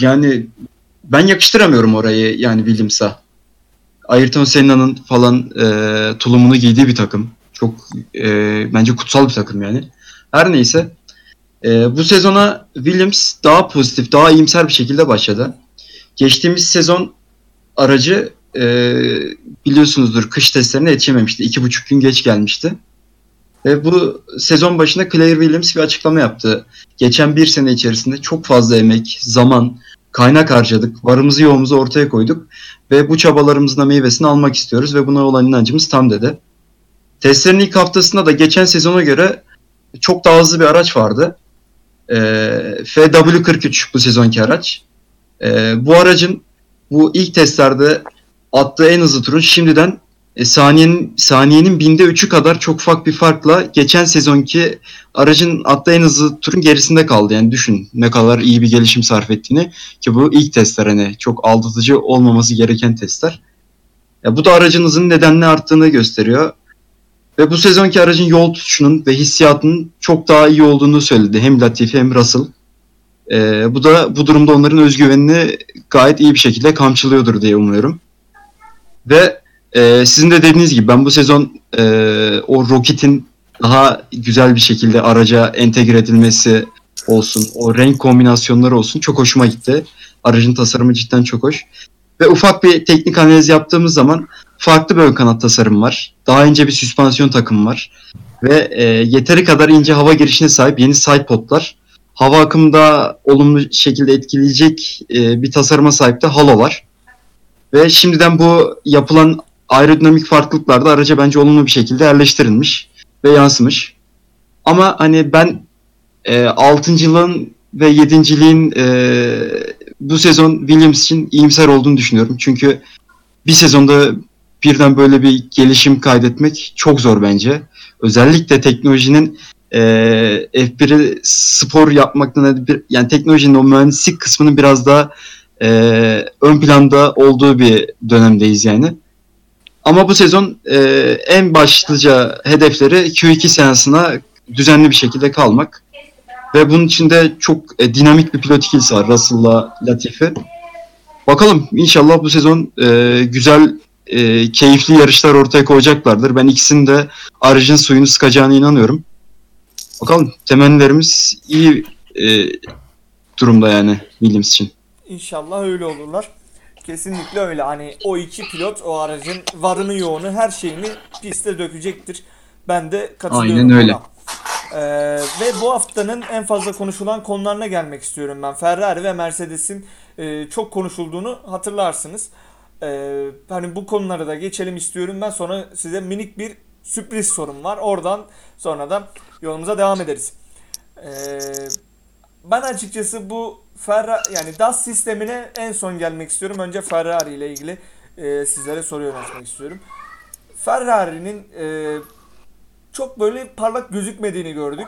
yani ben yakıştıramıyorum orayı yani Williams'a. Ayrton Senna'nın falan tulumunu giydiği bir takım. Çok e, bence kutsal bir takım yani. Her neyse. E, bu sezona Williams daha pozitif, daha iyimser bir şekilde başladı. Geçtiğimiz sezon aracı e, biliyorsunuzdur kış testlerine yetişememişti. İki buçuk gün geç gelmişti. Ve bu sezon başında Claire Williams bir açıklama yaptı. Geçen bir sene içerisinde çok fazla emek, zaman, kaynak harcadık. Varımızı yoğumuzu ortaya koyduk. Ve bu çabalarımızın da meyvesini almak istiyoruz. Ve buna olan inancımız tam dedi. Testlerin ilk haftasında da geçen sezona göre çok daha hızlı bir araç vardı. E, F W kırk üç bu sezonki araç. E, bu aracın bu ilk testlerde attığı en hızlı turun şimdiden e, saniyenin, saniyenin binde üçü kadar çok ufak bir farkla geçen sezonki aracın attığı en hızlı turun gerisinde kaldı. Yani düşün ne kadar iyi bir gelişim sarf ettiğini ki bu ilk testler hani çok aldatıcı olmaması gereken testler. Ya, bu da aracın hızının nedenle arttığını gösteriyor. Ve bu sezonki aracın yol tutuşunun ve hissiyatının çok daha iyi olduğunu söyledi. Hem Latifi hem Russell. Ee, bu da bu durumda onların özgüvenini gayet iyi bir şekilde kamçılıyordur diye umuyorum. Ve e, sizin de dediğiniz gibi ben bu sezon e, o roketin daha güzel bir şekilde araca entegre edilmesi olsun, o renk kombinasyonları olsun çok hoşuma gitti. Aracın tasarımı cidden çok hoş. Ve ufak bir teknik analiz yaptığımız zaman farklı bir ön kanat tasarım var. Daha ince bir süspansiyon takımı var. Ve e, yeteri kadar ince hava girişine sahip yeni side podlar. Hava akımı da olumlu şekilde etkileyecek e, bir tasarıma sahip de halo var. Ve şimdiden bu yapılan aerodinamik farklılıklar da araca bence olumlu bir şekilde yerleştirilmiş ve yansımış. Ama hani ben e, altıncılığın ve yedinciliğin e, bu sezon Williams için iyimser olduğunu düşünüyorum. Çünkü bir sezonda birden böyle bir gelişim kaydetmek çok zor bence. Özellikle teknolojinin e, F bir'i spor yapmaktan, yani teknolojinin o mühendislik kısmının biraz daha e, ön planda olduğu bir dönemdeyiz yani. Ama bu sezon e, en başlıca hedefleri Q iki seansına düzenli bir şekilde kalmak. Ve bunun içinde çok e, dinamik bir pilot ikilisi var, Russell'la Latifi. Bakalım, inşallah bu sezon e, güzel, e, keyifli yarışlar ortaya koyacaklardır. Ben ikisinin de aracın suyunu sıkacağına inanıyorum. Bakalım, temennilerimiz iyi e, durumda yani Williams için. İnşallah öyle olurlar. Kesinlikle öyle. Hani o iki pilot o aracın varını yoğunu her şeyini piste dökecektir. Ben de katılıyorum. Aynen öyle. Ee, ve bu haftanın en fazla konuşulan konularına gelmek istiyorum ben. Ferrari ve Mercedes'in e, çok konuşulduğunu hatırlarsınız. Ee, hani bu konulara da geçelim istiyorum ben. Sonra size minik bir sürpriz sorum var. Oradan sonra da yolumuza devam ederiz. Ee, ben açıkçası bu Ferrari, yani D A S sistemine en son gelmek istiyorum. Önce Ferrari ile ilgili e, sizlere soru yöneltmek istiyorum. Ferrari'nin e, çok böyle parlak gözükmediğini gördük.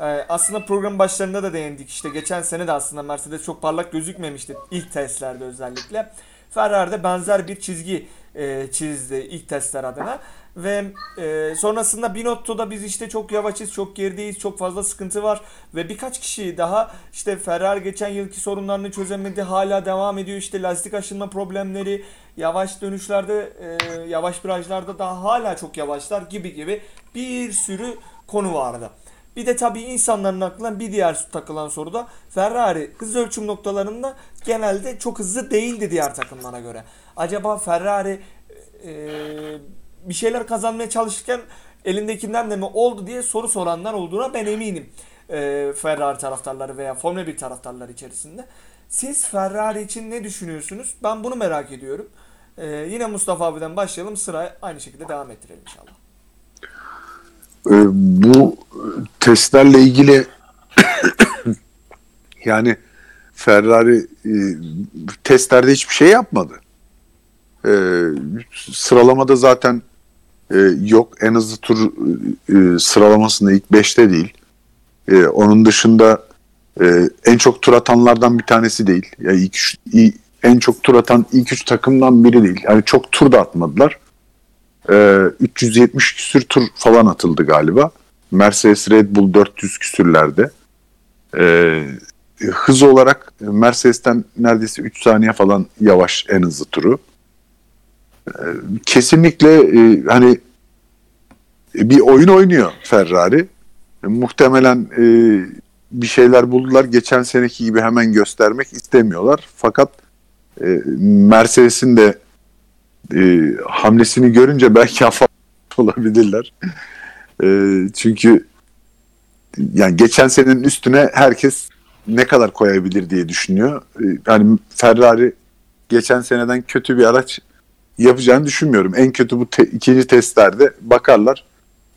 E, aslında program başlarında da değindik. İşte geçen sene de aslında Mercedes çok parlak gözükmemişti ilk testlerde özellikle. Ferrari de benzer bir çizgi e, çizdi ilk testler adına. Ve e, sonrasında Binotto'da biz işte çok yavaşız, çok gerideyiz, çok fazla sıkıntı var ve birkaç kişi daha işte Ferrari geçen yılki sorunlarını çözemedi, hala devam ediyor, işte lastik aşınma problemleri, yavaş dönüşlerde, e, yavaş virajlarda daha hala çok yavaşlar gibi gibi bir sürü konu vardı. Bir de tabii insanların aklına bir diğer takılan soru da Ferrari hız ölçüm noktalarında genelde çok hızlı değildi diğer takımlara göre. Acaba Ferrari eee bir şeyler kazanmaya çalışırken elindekinden de mi oldu diye soru soranlar olduğuna ben eminim. Ee, Ferrari taraftarları veya Formula bir taraftarları içerisinde. Siz Ferrari için ne düşünüyorsunuz? Ben bunu merak ediyorum. Ee, yine Mustafa abiden başlayalım. Sırayı aynı şekilde devam ettirelim inşallah. Ee, bu testlerle ilgili yani Ferrari e, testlerde hiçbir şey yapmadı. Ee, sıralamada zaten E, yok. En hızlı tur e, sıralamasında ilk beşte değil. E, onun dışında e, en çok tur atanlardan bir tanesi değil. Yani ilk üç, ilk, en çok tur atan ilk üç takımdan biri değil. Yani çok tur da atmadılar. E, üç yüz yetmiş küsür tur falan atıldı galiba. Mercedes Red Bull dört yüz küsürlerde. E, hız olarak Mercedes'ten neredeyse üç saniye falan yavaş en hızlı turu. Kesinlikle e, hani bir oyun oynuyor Ferrari. E, muhtemelen e, bir şeyler buldular. Geçen seneki gibi hemen göstermek istemiyorlar. Fakat e, Mercedes'in de e, hamlesini görünce belki hafif olabilirler. E, çünkü yani geçen senenin üstüne herkes ne kadar koyabilir diye düşünüyor. E, yani Ferrari geçen seneden kötü bir araç yapacağını düşünmüyorum. En kötü bu te- ikinci testlerde bakarlar.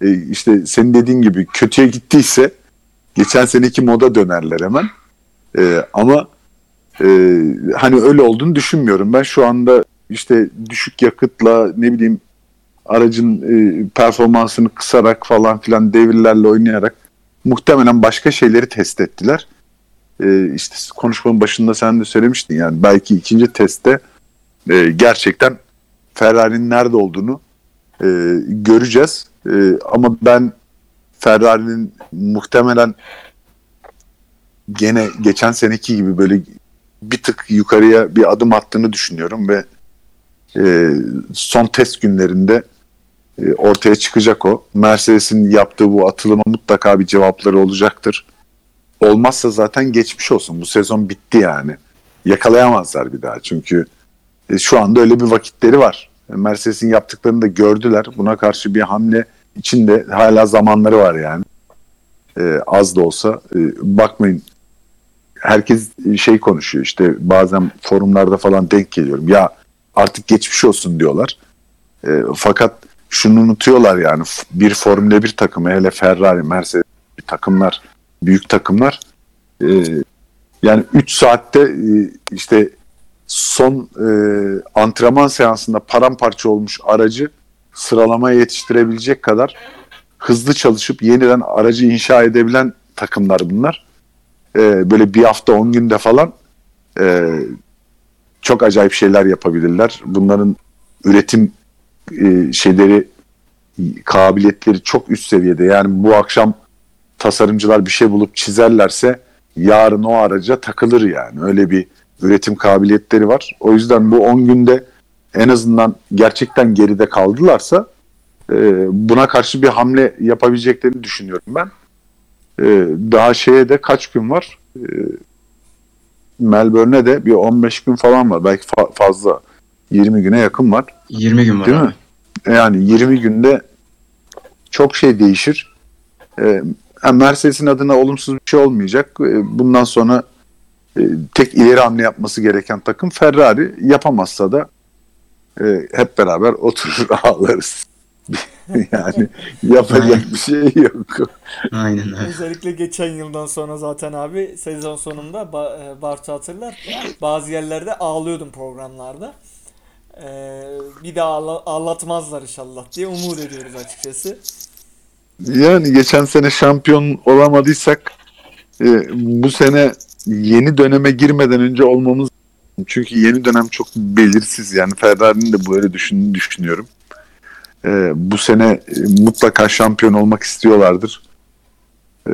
E, işte senin dediğin gibi kötüye gittiyse geçen seneki moda dönerler hemen. E, ama e, hani öyle olduğunu düşünmüyorum. Ben şu anda işte düşük yakıtla ne bileyim aracın e, performansını kısarak falan filan devirlerle oynayarak muhtemelen başka şeyleri test ettiler. E, işte konuşmanın başında sen de söylemiştin yani belki ikinci testte e, gerçekten Ferrari'nin nerede olduğunu e, göreceğiz. E, ama ben Ferrari'nin muhtemelen gene geçen seneki gibi böyle bir tık yukarıya bir adım attığını düşünüyorum ve e, son test günlerinde e, ortaya çıkacak o. Mercedes'in yaptığı bu atılıma mutlaka bir cevapları olacaktır. Olmazsa zaten geçmiş olsun. Bu sezon bitti yani. Yakalayamazlar bir daha çünkü şu anda öyle bir vakitleri var. Mercedes'in yaptıklarını da gördüler. Buna karşı bir hamle için de hala zamanları var yani. Ee, az da olsa. Ee, bakmayın. Herkes şey konuşuyor işte bazen forumlarda falan denk geliyorum. Ya artık geçmiş olsun diyorlar. Ee, fakat şunu unutuyorlar yani. Bir Formula bir takımı hele Ferrari, Mercedes takımlar, büyük takımlar. E, yani üç saatte e, işte son e, antrenman seansında paramparça olmuş aracı sıralamaya yetiştirebilecek kadar hızlı çalışıp yeniden aracı inşa edebilen takımlar bunlar. Ee, böyle bir hafta on günde falan e, çok acayip şeyler yapabilirler. Bunların üretim e, şeyleri, kabiliyetleri çok üst seviyede. Yani bu akşam tasarımcılar bir şey bulup çizerlerse yarın o araca takılır yani. Öyle bir üretim kabiliyetleri var. O yüzden bu on günde en azından gerçekten geride kaldılarsa buna karşı bir hamle yapabileceklerini düşünüyorum ben. Daha şeye de kaç gün var? Melbourne'e de bir on beş gün falan var. Belki fa- fazla. yirmi güne yakın var. yirmi gün var. Değil mi? Yani yirmi günde çok şey değişir. Mercedes'in adına olumsuz bir şey olmayacak. Bundan sonra tek ileri hamle yapması gereken takım Ferrari. Yapamazsa da hep beraber oturur ağlarız. Yani yapacak aynen. Bir şey yok. Aynen öyle. Özellikle geçen yıldan sonra zaten abi sezon sonunda Bartu hatırlar. Bazı yerlerde ağlıyordum programlarda. Ee, bir daha ağla, ağlatmazlar inşallah diye umut ediyoruz açıkçası. Yani geçen sene şampiyon olamadıysak e, bu sene yeni döneme girmeden önce olmamız lazım. Çünkü yeni dönem çok belirsiz. Yani Ferrari'nin de böyle düşündüğünü düşünüyorum. E, bu sene e, mutlaka şampiyon olmak istiyorlardır. E,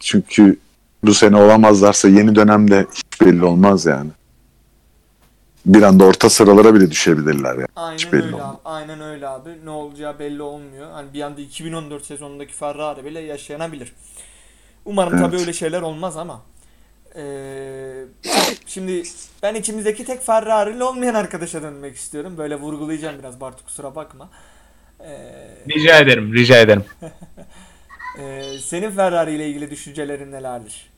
çünkü bu sene olamazlarsa yeni dönemde hiç belli olmaz yani. Bir anda orta sıralara bile düşebilirler yani. Aynen öyle olmuyor. Abi. Aynen öyle abi. Ne olacağı belli olmuyor. Hani bir anda iki bin on dört sezonundaki Ferrari bile yaşayanabilir. Umarım evet. Tabii öyle şeyler olmaz ama. Ee, şimdi ben içimizdeki tek Ferrari'li olmayan arkadaşa dönmek istiyorum. Böyle vurgulayacağım biraz Bartu, kusura bakma. Ee, rica ederim, rica ederim. ee, senin Ferrari ile ilgili düşüncelerin nelerdir?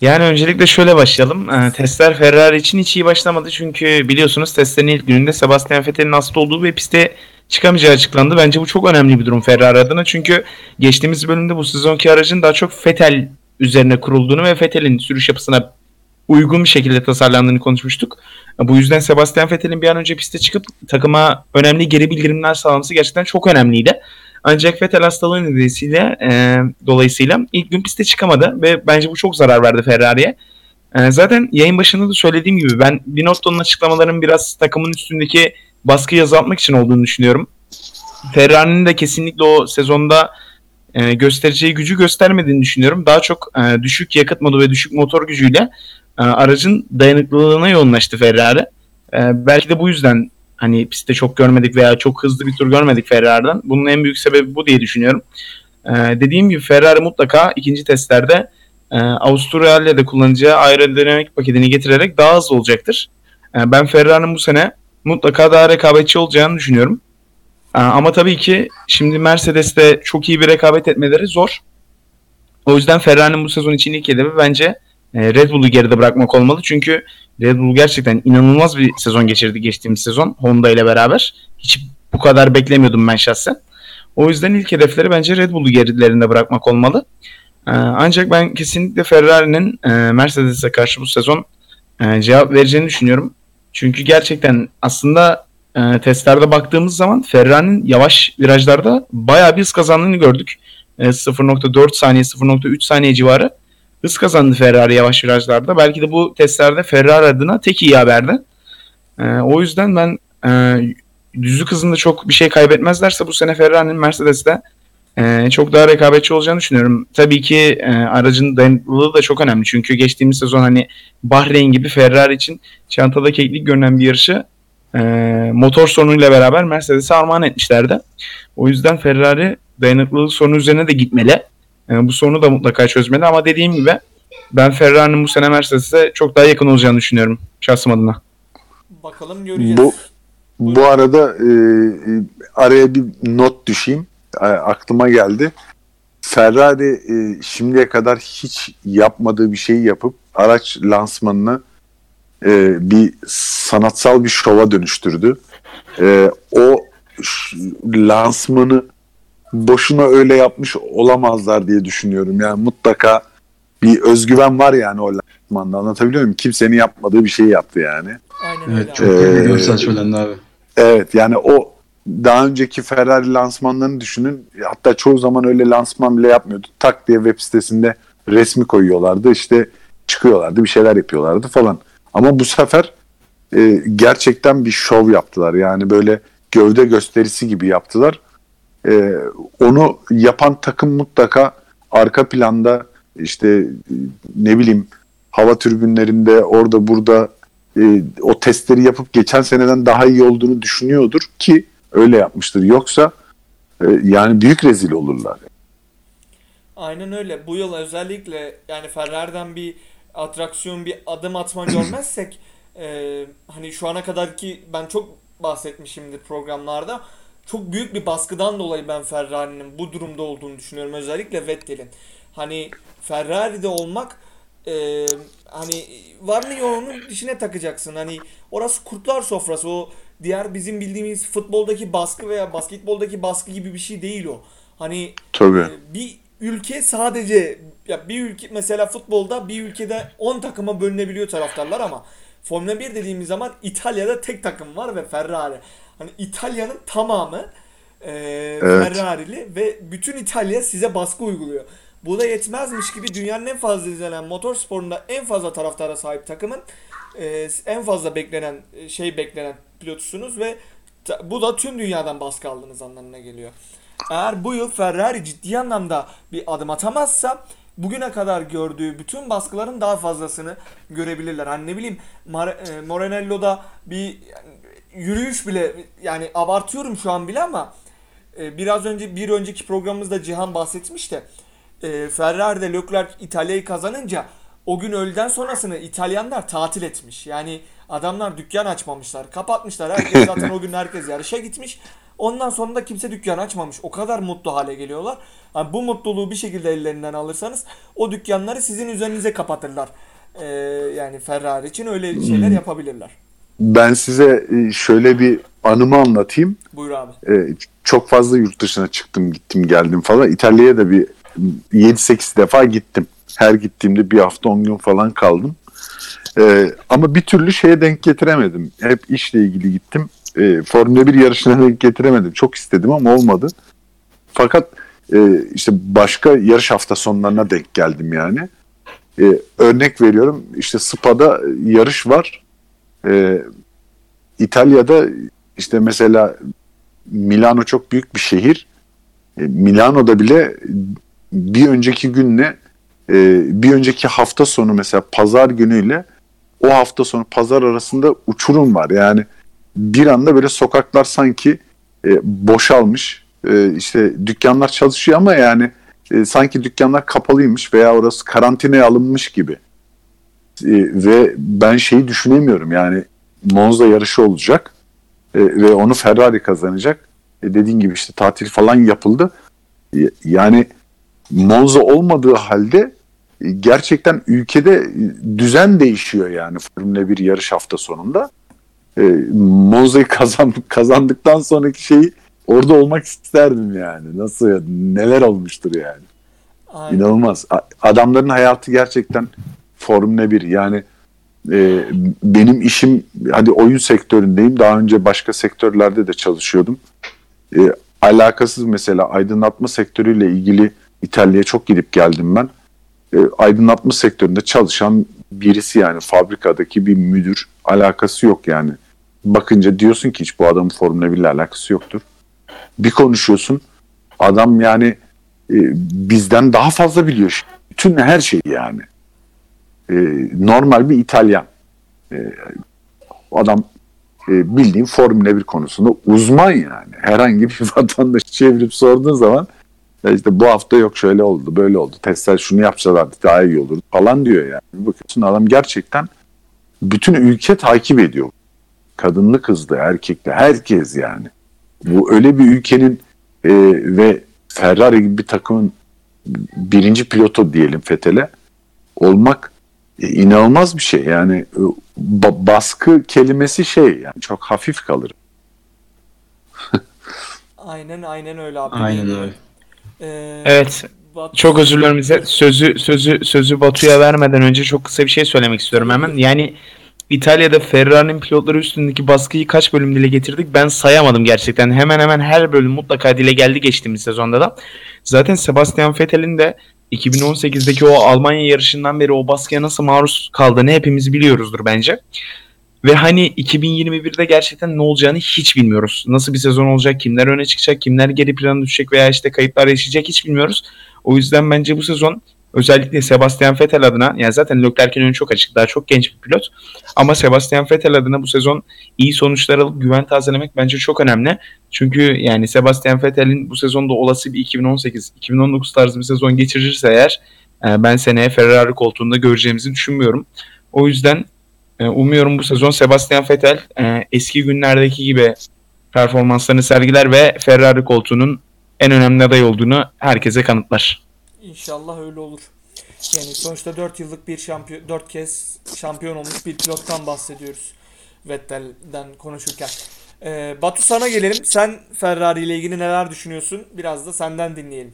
Yani öncelikle şöyle başlayalım. E, testler Ferrari için hiç iyi başlamadı. Çünkü biliyorsunuz testlerin ilk gününde Sebastian Vettel'in hasta olduğu ve piste çıkamayacağı açıklandı. Bence bu çok önemli bir durum Ferrari adına. Çünkü geçtiğimiz bölümde bu sezonki aracın daha çok Vettel üzerine kurulduğunu ve Vettel'in sürüş yapısına uygun bir şekilde tasarlandığını konuşmuştuk. Bu yüzden Sebastian Vettel'in bir an önce piste çıkıp takıma önemli geri bildirimler sağlaması gerçekten çok önemliydi. Ancak Vettel hastalığı nedeniyle e, dolayısıyla ilk gün piste çıkamadı ve bence bu çok zarar verdi Ferrari'ye. E, zaten yayın başında da söylediğim gibi ben Binotto'nun açıklamalarının biraz takımın üstündeki baskıyı azaltmak için olduğunu düşünüyorum. Ferrari'nin de kesinlikle o sezonda e, göstereceği gücü göstermediğini düşünüyorum. Daha çok e, düşük yakıt modu ve düşük motor gücüyle e, aracın dayanıklılığına yoğunlaştı Ferrari. E, belki de bu yüzden hani pistte çok görmedik veya çok hızlı bir tur görmedik Ferrari'den. Bunun en büyük sebebi bu diye düşünüyorum. Ee, dediğim gibi Ferrari mutlaka ikinci testlerde e, Avusturya'yla da kullanacağı aerodinamik paketini getirerek daha hızlı olacaktır. E, ben Ferrari'nin bu sene mutlaka daha rekabetçi olacağını düşünüyorum. E, ama tabii ki şimdi Mercedes'le çok iyi bir rekabet etmeleri zor. O yüzden Ferrari'nin bu sezon için ilk hedefi bence e, Red Bull'u geride bırakmak olmalı. Çünkü Red Bull gerçekten inanılmaz bir sezon geçirdi geçtiğimiz sezon Honda ile beraber. Hiç bu kadar beklemiyordum ben şahsen. O yüzden ilk hedefleri bence Red Bull'u gerilerinde bırakmak olmalı. Ee, ancak ben kesinlikle Ferrari'nin e, Mercedes'e karşı bu sezon e, cevap vereceğini düşünüyorum. Çünkü gerçekten aslında e, testlerde baktığımız zaman Ferrari'nin yavaş virajlarda bayağı bir hız kazandığını gördük. E, sıfır nokta dört saniye, sıfır nokta üç saniye civarı. Hız kazandı Ferrari yavaş virajlarda. Belki de bu testlerde Ferrari adına tek iyi haberdi. Ee, o yüzden ben e, düzlük hızında çok bir şey kaybetmezlerse bu sene Ferrari'nin Mercedes'te e, çok daha rekabetçi olacağını düşünüyorum. Tabii ki e, aracın dayanıklılığı da çok önemli. Çünkü geçtiğimiz sezon hani Bahreyn gibi Ferrari için çantada keklik görünen bir yarışı e, motor sorunuyla beraber Mercedes'e armağan etmişlerdi. O yüzden Ferrari dayanıklılık sorunu üzerine de gitmeli. Yani bu sorunu da mutlaka çözmeli ama dediğim gibi ben Ferrari'nin bu sene Mercedes'e çok daha yakın olacağını düşünüyorum şahsım adına. Bakalım göreceğiz. Bu, bu arada e, araya bir not düşeyim. A, aklıma geldi. Ferrari e, şimdiye kadar hiç yapmadığı bir şeyi yapıp araç lansmanını e, bir sanatsal bir şova dönüştürdü. E, o ş- lansmanı boşuna öyle yapmış olamazlar diye düşünüyorum. Yani mutlaka bir özgüven var yani o lansmanda. Anlatabiliyor muyum? Kimsenin yapmadığı bir şey yaptı yani. Aynen öyle. Evet, çok ee, saçmalandı abi. Evet yani o daha önceki Ferrari lansmanlarını düşünün. Hatta çoğu zaman öyle lansman bile yapmıyordu. Tak diye web sitesinde resmi koyuyorlardı. İşte çıkıyorlardı, bir şeyler yapıyorlardı falan. Ama bu sefer e, gerçekten bir şov yaptılar. Yani böyle gövde gösterisi gibi yaptılar. E, onu yapan takım mutlaka arka planda işte e, ne bileyim hava tribünlerinde orada burada e, o testleri yapıp geçen seneden daha iyi olduğunu düşünüyordur ki öyle yapmıştır. Yoksa e, yani büyük rezil olurlar. Aynen öyle. Bu yıl özellikle yani Ferrari'den bir atraksiyon, bir adım atma görmezsek e, hani şu ana kadar ki ben çok bahsetmişimdir programlarda, çok büyük bir baskıdan dolayı ben Ferrari'nin bu durumda olduğunu düşünüyorum. Özellikle Vettel'in. Hani Ferrari'de olmak e, hani var mı yoğunun dişine takacaksın. Hani orası kurtlar sofrası. O diğer bizim bildiğimiz futboldaki baskı veya basketboldaki baskı gibi bir şey değil o. Hani tabii. E, bir ülke sadece ya bir ülke mesela futbolda bir ülkede on takıma bölünebiliyor taraftarlar ama Formula bir dediğimiz zaman İtalya'da tek takım var ve Ferrari. Hani İtalya'nın tamamı e, evet. Ferrari'li ve bütün İtalya size baskı uyguluyor. Bu da yetmezmiş gibi dünyanın en fazla izlenen motor sporunda en fazla taraftara sahip takımın e, en fazla beklenen şey beklenen pilotusunuz ve ta, bu da tüm dünyadan baskı aldığınız anlamına geliyor. Eğer bu yıl Ferrari ciddi anlamda bir adım atamazsa bugüne kadar gördüğü bütün baskıların daha fazlasını görebilirler. Hani ne bileyim Mar- Moranello'da bir yürüyüş bile yani abartıyorum şu an bile ama biraz önce bir önceki programımızda Cihan bahsetmişti. Ferrari'de Leclerc İtalya'yı kazanınca o gün öğleden sonrasını İtalyanlar tatil etmiş. Yani adamlar dükkan açmamışlar, kapatmışlar. Herkes zaten o gün herkes yarışa gitmiş. Ondan sonra da kimse dükkanı açmamış. O kadar mutlu hale geliyorlar. Yani bu mutluluğu bir şekilde ellerinden alırsanız o dükkanları sizin üzerinize kapatırlar. Ee, yani Ferrari için öyle şeyler yapabilirler. Ben size şöyle bir anımı anlatayım. Buyur abi. Ee, çok fazla yurt dışına çıktım, gittim, geldim falan. İtalya'ya da bir yedi sekiz defa gittim. Her gittiğimde bir hafta on gün falan kaldım. Ee, ama bir türlü şeye denk getiremedim. Hep işle ilgili gittim. E, Formula bir yarışına getiremedim. Çok istedim ama olmadı. Fakat e, işte başka yarış hafta sonlarına denk geldim yani. E, örnek veriyorum işte Spa'da yarış var. E, İtalya'da işte mesela Milano çok büyük bir şehir. E, Milano'da bile bir önceki günle e, bir önceki hafta sonu mesela pazar günüyle o hafta sonu pazar arasında uçurum var. Yani bir anda böyle sokaklar sanki e, boşalmış, e, işte dükkanlar çalışıyor ama yani e, sanki dükkanlar kapalıymış veya orası karantinaya alınmış gibi. E, ve ben şeyi düşünemiyorum yani Monza yarışı olacak e, ve onu Ferrari kazanacak. E, dediğin gibi işte tatil falan yapıldı. E, yani Monza olmadığı halde e, gerçekten ülkede düzen değişiyor yani Formula bir yarış hafta sonunda. E, Monza'yı kazandık, kazandıktan sonraki şeyi orada olmak isterdim yani. Nasıl ya, neler olmuştur yani. Aynen. İnanılmaz. A- adamların hayatı gerçekten Formula bir. Yani e, benim işim, hadi oyun sektöründeyim. Daha önce başka sektörlerde de çalışıyordum. E, alakasız mesela aydınlatma sektörüyle ilgili İtalya'ya çok gidip geldim ben. E, aydınlatma sektöründe çalışan birisi yani fabrikadaki bir müdür, alakası yok yani. Bakınca diyorsun ki hiç bu adamın Formula bir ile alakası yoktur. Bir konuşuyorsun. Adam yani e, bizden daha fazla biliyor. Bütün her şeyi yani. E, normal bir İtalyan. E, adam e, bildiğin Formula bir konusunda uzman yani. Herhangi bir vatandaşı çevirip sorduğun zaman işte bu hafta yok şöyle oldu böyle oldu. Testler şunu yapsalardı daha iyi olurdu falan diyor yani. Bakıyorsun adam gerçekten bütün ülke takip ediyor. Kadınlı kızdı, erkekli, herkes yani. Bu öyle bir ülkenin e, ve Ferrari gibi bir takımın birinci pilotu diyelim Vettel'e olmak e, inanılmaz bir şey. Yani e, ba- baskı kelimesi şey yani çok hafif kalır. aynen aynen öyle abi. Aynen öyle. Ee, evet. Batu... Çok özür dilerim. Sözü sözü sözü Batu'ya vermeden önce çok kısa bir şey söylemek istiyorum hemen. Yani İtalya'da Ferrari'nin pilotları üstündeki baskıyı kaç bölüm dile getirdik ben sayamadım gerçekten. Hemen hemen her bölüm mutlaka dile geldi geçtiğimiz sezonda da. Zaten Sebastian Vettel'in de iki bin on sekizdeki o Almanya yarışından beri o baskıya nasıl maruz kaldığını hepimiz biliyoruzdur bence. Ve hani iki bin yirmi birde gerçekten ne olacağını hiç bilmiyoruz. Nasıl bir sezon olacak, kimler öne çıkacak, kimler geri plana düşecek veya işte kayıplar yaşayacak hiç bilmiyoruz. O yüzden bence bu sezon özellikle Sebastian Vettel adına, yani zaten Leclerc'in önü çok açık, daha çok genç bir pilot. Ama Sebastian Vettel adına bu sezon iyi sonuçlar alıp güven tazelemek bence çok önemli. Çünkü yani Sebastian Vettel'in bu sezonda olası bir iki bin on sekiz iki bin on dokuz tarzı bir sezon geçirirse eğer, ben seneye Ferrari koltuğunda göreceğimizi düşünmüyorum. O yüzden umuyorum bu sezon Sebastian Vettel eski günlerdeki gibi performanslarını sergiler ve Ferrari koltuğunun en önemli aday olduğunu herkese kanıtlar. İnşallah öyle olur. Yani sonuçta dört yıllık bir şampiyon, dört kez şampiyon olmuş bir pilottan bahsediyoruz Vettel'den konuşurken. Ee, Batu, sana gelelim. Sen Ferrari ile ilgili neler düşünüyorsun? Biraz da senden dinleyelim.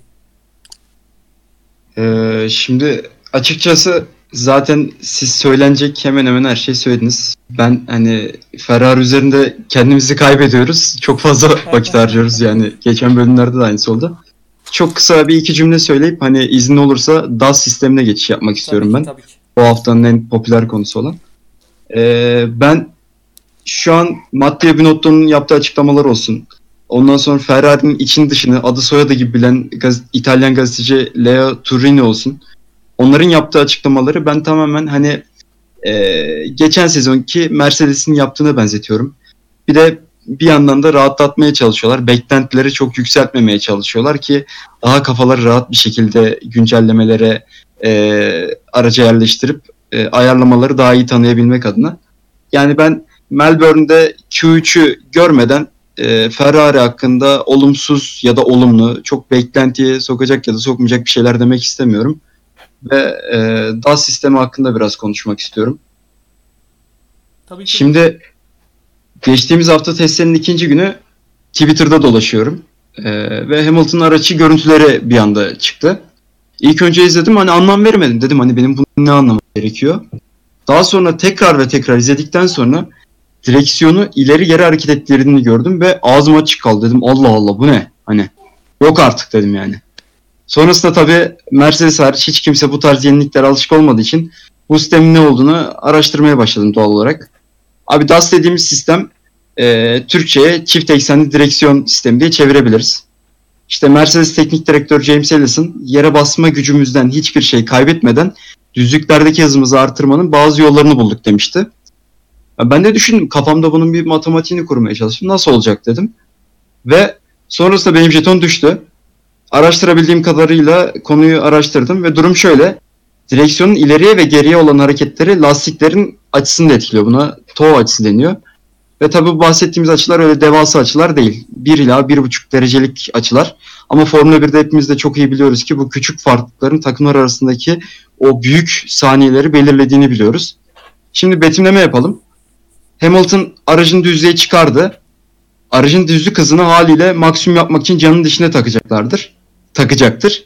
Ee, şimdi açıkçası zaten siz söylenecek hemen hemen her şeyi söylediniz. Ben hani Ferrari üzerinde kendimizi kaybediyoruz. Çok fazla vakit harcıyoruz yani. Geçen bölümlerde de aynısı oldu. Çok kısa bir iki cümle söyleyip hani izin olursa D A S sistemine geçiş yapmak istiyorum tabii ki, ben. Tabii ki. Bu haftanın en popüler konusu olan. Ee, ben şu an Matteo Binotto'nun yaptığı açıklamalar olsun. Ondan sonra Ferrari'nin için dışını adı soyadı gibi bilen gaz- İtalyan gazeteci Leo Turini olsun. Onların yaptığı açıklamaları ben tamamen hani e, geçen sezonki Mercedes'in yaptığına benzetiyorum. Bir de bir yandan da rahatlatmaya çalışıyorlar. Beklentileri çok yükseltmemeye çalışıyorlar ki daha kafaları rahat bir şekilde güncellemelere e, araca yerleştirip e, ayarlamaları daha iyi tanıyabilmek adına. Yani ben Melbourne'de Q üçü görmeden e, Ferrari hakkında olumsuz ya da olumlu, çok beklentiye sokacak ya da sokmayacak bir şeyler demek istemiyorum. Ve e, D A S sistemi hakkında biraz konuşmak istiyorum. Tabii ki. Şimdi geçtiğimiz hafta testlerinin ikinci günü Twitter'da dolaşıyorum. Ee, ve Hamilton'ın araçı görüntüleri bir anda çıktı. İlk önce izledim, hani anlam veremedim, dedim hani benim bunun ne anlamı gerekiyor. Daha sonra tekrar ve tekrar izledikten sonra direksiyonu ileri geri hareket ettirdiğini gördüm ve ağzım açık kaldı, dedim Allah Allah bu ne? Hani yok artık dedim yani. Sonrasında tabii Mercedes hariç hiç kimse bu tarz yeniliklere alışık olmadığı için bu sistemin ne olduğunu araştırmaya başladım doğal olarak. Abi D A S dediğimiz sistem e, Türkçe'ye çift eksenli direksiyon sistemi diye çevirebiliriz. İşte Mercedes Teknik Direktörü James Allison, yere basma gücümüzden hiçbir şey kaybetmeden düzlüklerdeki hızımızı artırmanın bazı yollarını bulduk demişti. Ben de düşündüm, kafamda bunun bir matematiğini kurmaya çalıştım. Nasıl olacak dedim. Ve sonrasında benim jeton düştü. Araştırabildiğim kadarıyla konuyu araştırdım ve durum şöyle. Direksiyonun ileriye ve geriye olan hareketleri lastiklerin açısını da etkiliyor. Buna toe açısı deniyor. Ve tabii bahsettiğimiz açılar öyle devasa açılar değil. bir ila bir buçuk derecelik açılar. Ama Formula birde hepimiz de çok iyi biliyoruz ki bu küçük farklılıkların takımlar arasındaki o büyük saniyeleri belirlediğini biliyoruz. Şimdi betimleme yapalım. Hamilton aracını düzlüğe çıkardı. Aracın düzlük hızını haliyle maksimum yapmak için canın dişine takacaklardır. Takacaktır.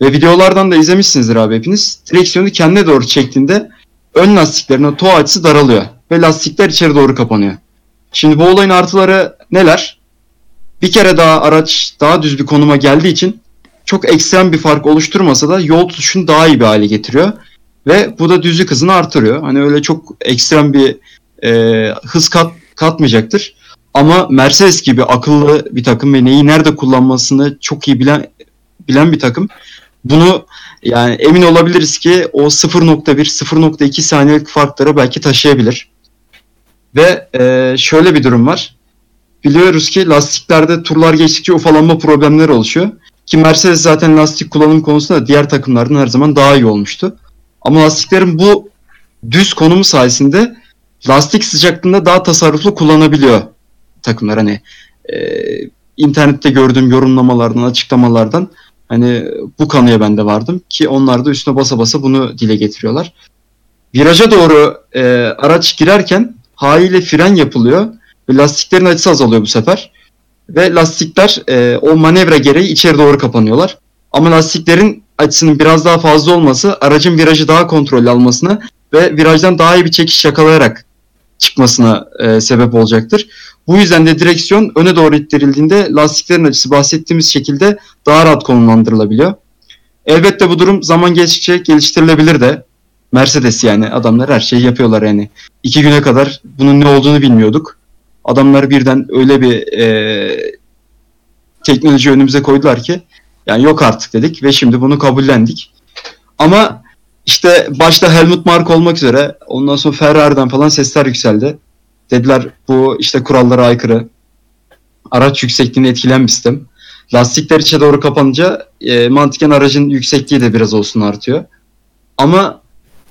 Ve videolardan da izlemişsinizdir abi hepiniz. Direksiyonu kendine doğru çektiğinde ön lastiklerinin toe açısı daralıyor. Ve lastikler içeri doğru kapanıyor. Şimdi bu olayın artıları neler? Bir kere daha araç daha düz bir konuma geldiği için çok ekstrem bir fark oluşturmasa da yol tutuşunu daha iyi bir hale getiriyor. Ve bu da düzlük hızını artırıyor. Hani öyle çok ekstrem bir e, hız kat, katmayacaktır. Ama Mercedes gibi akıllı bir takım ve neyi nerede kullanmasını çok iyi bilen bilen bir takım. Bunu yani emin olabiliriz ki o sıfır nokta bir sıfır nokta iki saniyelik farklara belki taşıyabilir. Ve e, şöyle bir durum var. Biliyoruz ki lastiklerde turlar geçtikçe ufalanma problemleri oluşuyor. Ki Mercedes zaten lastik kullanım konusunda diğer takımlardan her zaman daha iyi olmuştu. Ama lastiklerin bu düz konumu sayesinde lastik sıcaklığında daha tasarruflu kullanabiliyor takımlar. Hani e, internette gördüğüm yorumlamalardan, açıklamalardan hani bu kanıya ben de vardım ki onlar da üstüne basa basa bunu dile getiriyorlar. Viraja doğru e, araç girerken haliyle fren yapılıyor ve lastiklerin açısı azalıyor bu sefer. Ve lastikler e, o manevra gereği içeri doğru kapanıyorlar. Ama lastiklerin açısının biraz daha fazla olması aracın virajı daha kontrollü almasına ve virajdan daha iyi bir çekiş yakalayarak çıkmasına e, sebep olacaktır. Bu yüzden de direksiyon öne doğru ittirildiğinde lastiklerin açısı bahsettiğimiz şekilde daha rahat konumlandırılabiliyor. Elbette bu durum zaman geçtikçe geliştirilebilir de. Mercedes yani adamlar her şeyi yapıyorlar yani. İki güne kadar bunun ne olduğunu bilmiyorduk. Adamlar birden öyle bir e, teknoloji önümüze koydular ki yani yok artık dedik ve şimdi bunu kabullendik. Ama işte başta Helmut Marko olmak üzere ondan sonra Ferrari'den falan sesler yükseldi. Dediler bu işte kurallara aykırı, araç yüksekliğini etkilen bir sistem. Lastikler içe doğru kapanınca e, mantıken aracın yüksekliği de biraz olsun artıyor. Ama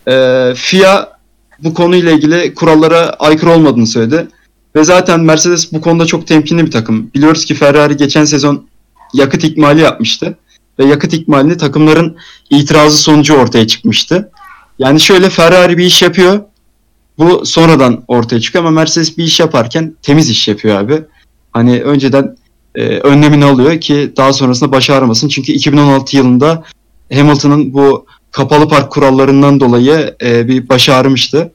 e, F I A bu konuyla ilgili kurallara aykırı olmadığını söyledi. Ve zaten Mercedes bu konuda çok temkinli bir takım. Biliyoruz ki Ferrari geçen sezon yakıt ikmali yapmıştı. Ve yakıt ikmalini takımların itirazı sonucu ortaya çıkmıştı. Yani şöyle Ferrari bir iş yapıyor. Bu sonradan ortaya çıkıyor ama Mercedes bir iş yaparken temiz iş yapıyor abi. Hani önceden e, önlemini alıyor ki daha sonrasında baş ağrımasın. Çünkü iki bin on altı yılında Hamilton'ın bu kapalı park kurallarından dolayı e, bir baş ağrımıştı.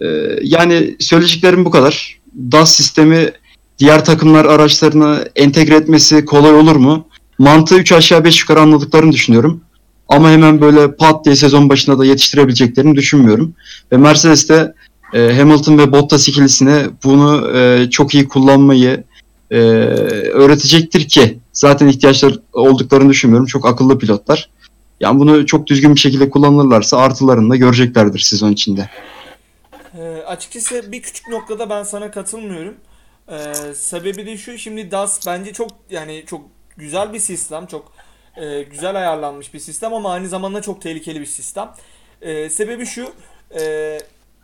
E, yani söyleyeceklerim bu kadar. D A S sistemi diğer takımlar araçlarına entegre etmesi kolay olur mu? Mantığı üç aşağı beş yukarı anladıklarını düşünüyorum. Ama hemen böyle pat diye sezon başında da yetiştirebileceklerini düşünmüyorum. Ve Mercedes de e, Hamilton ve Bottas ikilisine bunu e, çok iyi kullanmayı e, öğretecektir ki zaten ihtiyaçları olduklarını düşünmüyorum. Çok akıllı pilotlar. Yani bunu çok düzgün bir şekilde kullanırlarsa artılarını da göreceklerdir sezon içinde. E, açıkçası bir küçük noktada ben sana katılmıyorum. E, sebebi de şu, şimdi D A S bence çok yani çok güzel bir sistem, çok e, güzel ayarlanmış bir sistem ama aynı zamanda çok tehlikeli bir sistem. E, sebebi şu, e,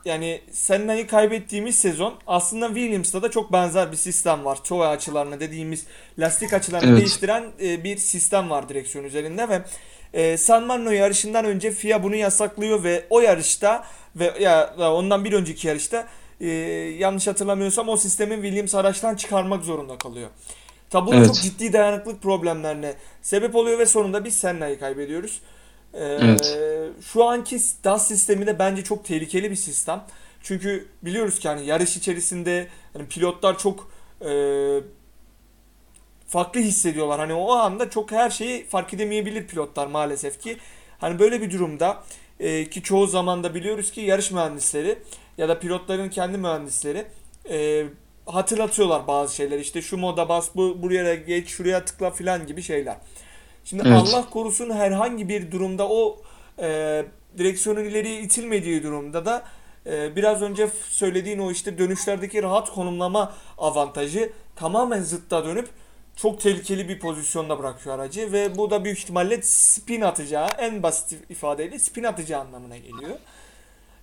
yani Senna'yı kaybettiğimiz sezon aslında Williams'ta da çok benzer bir sistem var. Çoğu açılarını dediğimiz lastik açılarını evet. değiştiren e, bir sistem var direksiyon üzerinde ve e, San Marino yarışından önce F I A bunu yasaklıyor ve o yarışta ve ya ondan bir önceki yarışta e, yanlış hatırlamıyorsam o sistemin Williams araçtan çıkarmak zorunda kalıyor. Tabi evet. çok ciddi dayanıklık problemlerine sebep oluyor ve sonunda biz Senna'yı kaybediyoruz. Ee, evet. Şu anki D A S sistemi de bence çok tehlikeli bir sistem. Çünkü biliyoruz ki hani yarış içerisinde hani pilotlar çok e, farklı hissediyorlar. Hani o anda çok her şeyi fark edemeyebilir pilotlar maalesef ki. Hani böyle bir durumda e, ki çoğu zaman da biliyoruz ki yarış mühendisleri ya da pilotların kendi mühendisleri e, hatırlatıyorlar bazı şeyler, işte şu moda bas, bu buraya geç, şuraya tıkla filan gibi şeyler. Şimdi evet. Allah korusun herhangi bir durumda o e, direksiyonun ileriye itilmediği durumda da e, biraz önce söylediğin o işte dönüşlerdeki rahat konumlama avantajı tamamen zıtta dönüp çok tehlikeli bir pozisyonda bırakıyor aracı ve bu da büyük ihtimalle spin atacağı, en basit ifadeyle spin atacağı anlamına geliyor.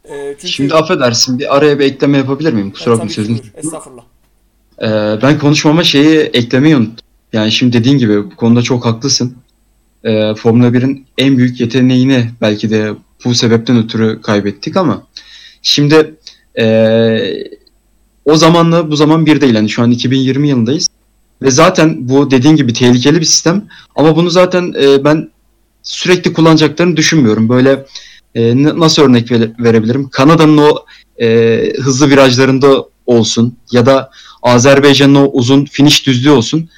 E, çünkü... Şimdi affedersin bir araya bir ekleme yapabilir miyim? Kusura bakma sözünü. Estağfurullah. Ee, ben konuşmama şeyi eklemeyi unuttum. Yani şimdi dediğin gibi bu konuda çok haklısın. Ee, Formula birin en büyük yeteneğini belki de bu sebepten ötürü kaybettik ama şimdi ee, o zamanla bu zaman bir değil. Yani şu an iki bin yirmi yılındayız. Ve zaten bu dediğin gibi tehlikeli bir sistem. Ama bunu zaten e, ben sürekli kullanacaklarını düşünmüyorum. Böyle e, nasıl örnek verebilirim? Kanada'nın o e, hızlı virajlarında olsun ya da Azerbaycan'ın o uzun finish düzlüğü olsun.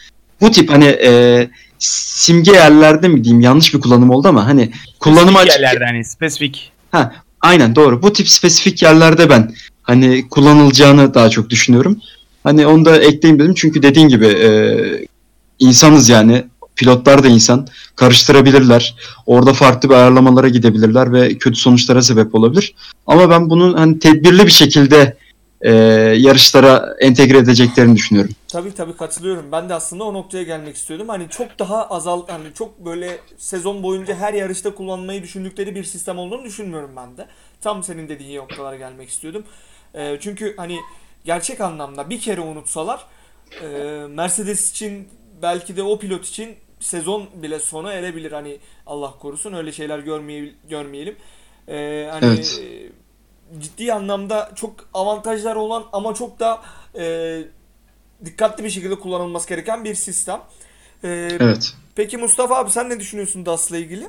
Bu tip hani e, simge yerlerde mi diyeyim, yanlış bir kullanım oldu ama hani kullanıma açık yerlerde hani spesifik. Ha, aynen doğru. Bu tip spesifik yerlerde ben hani kullanılacağını daha çok düşünüyorum. Hani onu da ekleyeyim dedim çünkü dediğin gibi e, insanız yani. Pilotlar da insan, karıştırabilirler. Orada farklı bir ayarlamalara gidebilirler ve kötü sonuçlara sebep olabilir. Ama ben bunun hani tedbirli bir şekilde e, yarışlara entegre edeceklerini düşünüyorum. Tabii tabii katılıyorum. Ben de aslında o noktaya gelmek istiyordum. Hani çok daha azal, hani çok böyle sezon boyunca her yarışta kullanmayı düşündükleri bir sistem olduğunu düşünmüyorum ben de. Tam senin dediğin noktalara gelmek istiyordum. E, çünkü hani gerçek anlamda bir kere unutsalar e, Mercedes için, belki de o pilot için sezon bile sona erebilir. Hani Allah korusun öyle şeyler görmeyelim. Ee, hani evet. Ciddi anlamda çok avantajlar olan ama çok da e, dikkatli bir şekilde kullanılması gereken bir sistem. Ee, evet. Peki Mustafa abi sen ne düşünüyorsun D A S'la ilgili?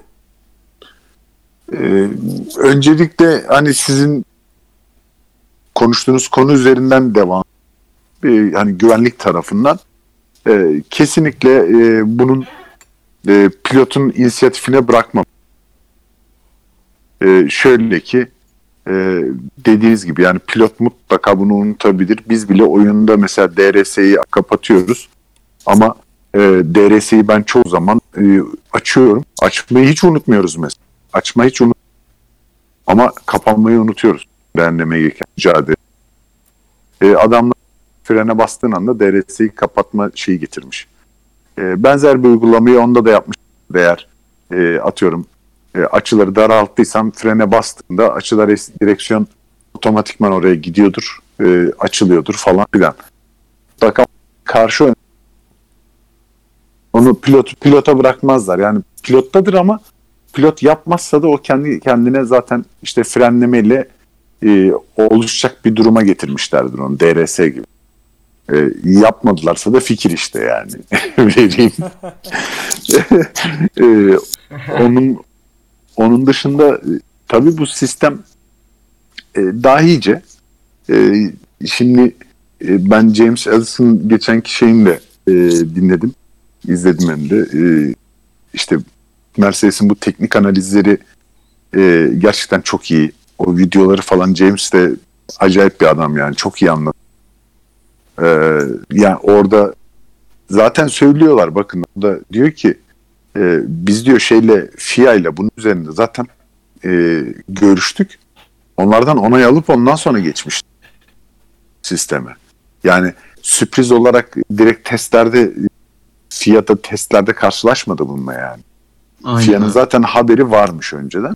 Ee, öncelikle hani sizin konuştuğunuz konu üzerinden devam. E, hani güvenlik tarafından e, kesinlikle e, bunun e, pilotun inisiyatifine bırakmam. E, şöyle ki e, dediğiniz gibi yani pilot mutlaka bunu unutabilir. Biz bile oyunda mesela D R S'yi kapatıyoruz ama e, D R S'yi ben çoğu zaman e, açıyorum. Açmayı hiç unutmuyoruz mesela. Açmayı hiç unutmuyoruz. Ama kapanmayı unutuyoruz. Frenlemeye gereken mücadele. E, adamlar frene bastığın anda D R S'yi kapatma şeyi getirmiş. E, benzer bir uygulamayı onda da yapmış. Eğer e, atıyorum e, açıları daralttıysam frene bastığında açılar direksiyon otomatikman oraya gidiyordur. E, açılıyordur falan filan. Mutlaka karşı ön- onu pilot, pilota bırakmazlar. Yani pilottadır ama pilot yapmazsa da o kendi kendine zaten işte frenlemeyle e, oluşacak bir duruma getirmişlerdir onu. D R S gibi. E, yapmadılarsa da fikir işte yani. Vereyim. e, onun onun dışında tabii bu sistem e, dahice. E, şimdi e, ben James Allison geçenki şeyini de e, dinledim. İzledim hem de. E, işte Mercedes'in bu teknik analizleri e, gerçekten çok iyi. O videoları falan James de acayip bir adam yani. Çok iyi anladı. E, yani orada zaten söylüyorlar bakın. Orada diyor ki e, biz diyor şeyle F I A ile bunun üzerinde zaten e, görüştük. Onlardan onay alıp ondan sonra geçmiş sisteme. Yani sürpriz olarak direkt testlerde F I A'da testlerde karşılaşmadı bununla yani. F I A'nın zaten haberi varmış önceden.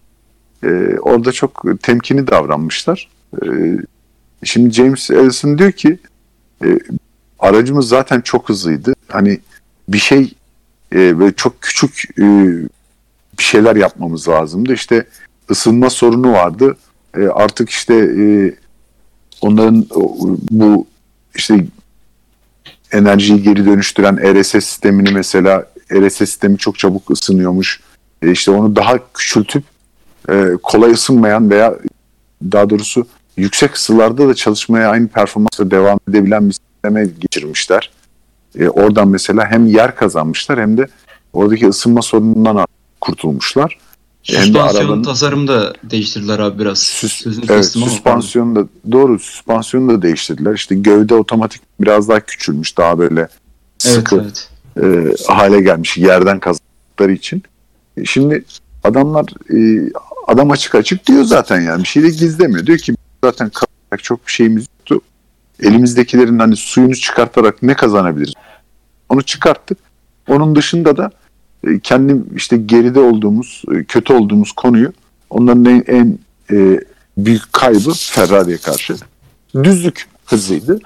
Ee, orada çok temkinli davranmışlar. Ee, şimdi James Allison diyor ki e, aracımız zaten çok hızlıydı. Hani bir şey e, böyle çok küçük e, bir şeyler yapmamız lazımdı. İşte ısınma sorunu vardı. E, artık işte e, onların bu işte enerjiyi geri dönüştüren E R S sistemini mesela E R S sistemi çok çabuk ısınıyormuş. E işte onu daha küçültüp e, kolay ısınmayan veya daha doğrusu yüksek ısılarda da çalışmaya aynı performansla devam edebilen bir sisteme geçirmişler. E, oradan mesela hem yer kazanmışlar hem de oradaki ısınma sorunundan kurtulmuşlar. Süspansiyonun tasarımı da değiştirdiler abi biraz. Süs, evet, süspansiyonu da doğru süspansiyonu da değiştirdiler. İşte gövde otomatik biraz daha küçülmüş. Daha böyle sıkı. Evet, evet. E, hale gelmiş yerden kazandıkları için. E, şimdi adamlar e, adam açık açık diyor zaten yani bir şey de gizlemiyor. Diyor ki zaten kazanacak çok bir şeyimiz yoktu. Elimizdekilerin hani suyunu çıkartarak ne kazanabiliriz? Onu çıkarttık. Onun dışında da e, kendim işte geride olduğumuz, e, kötü olduğumuz konuyu onların en, en e, büyük kaybı Ferrari'ye karşı düzlük hızıydı.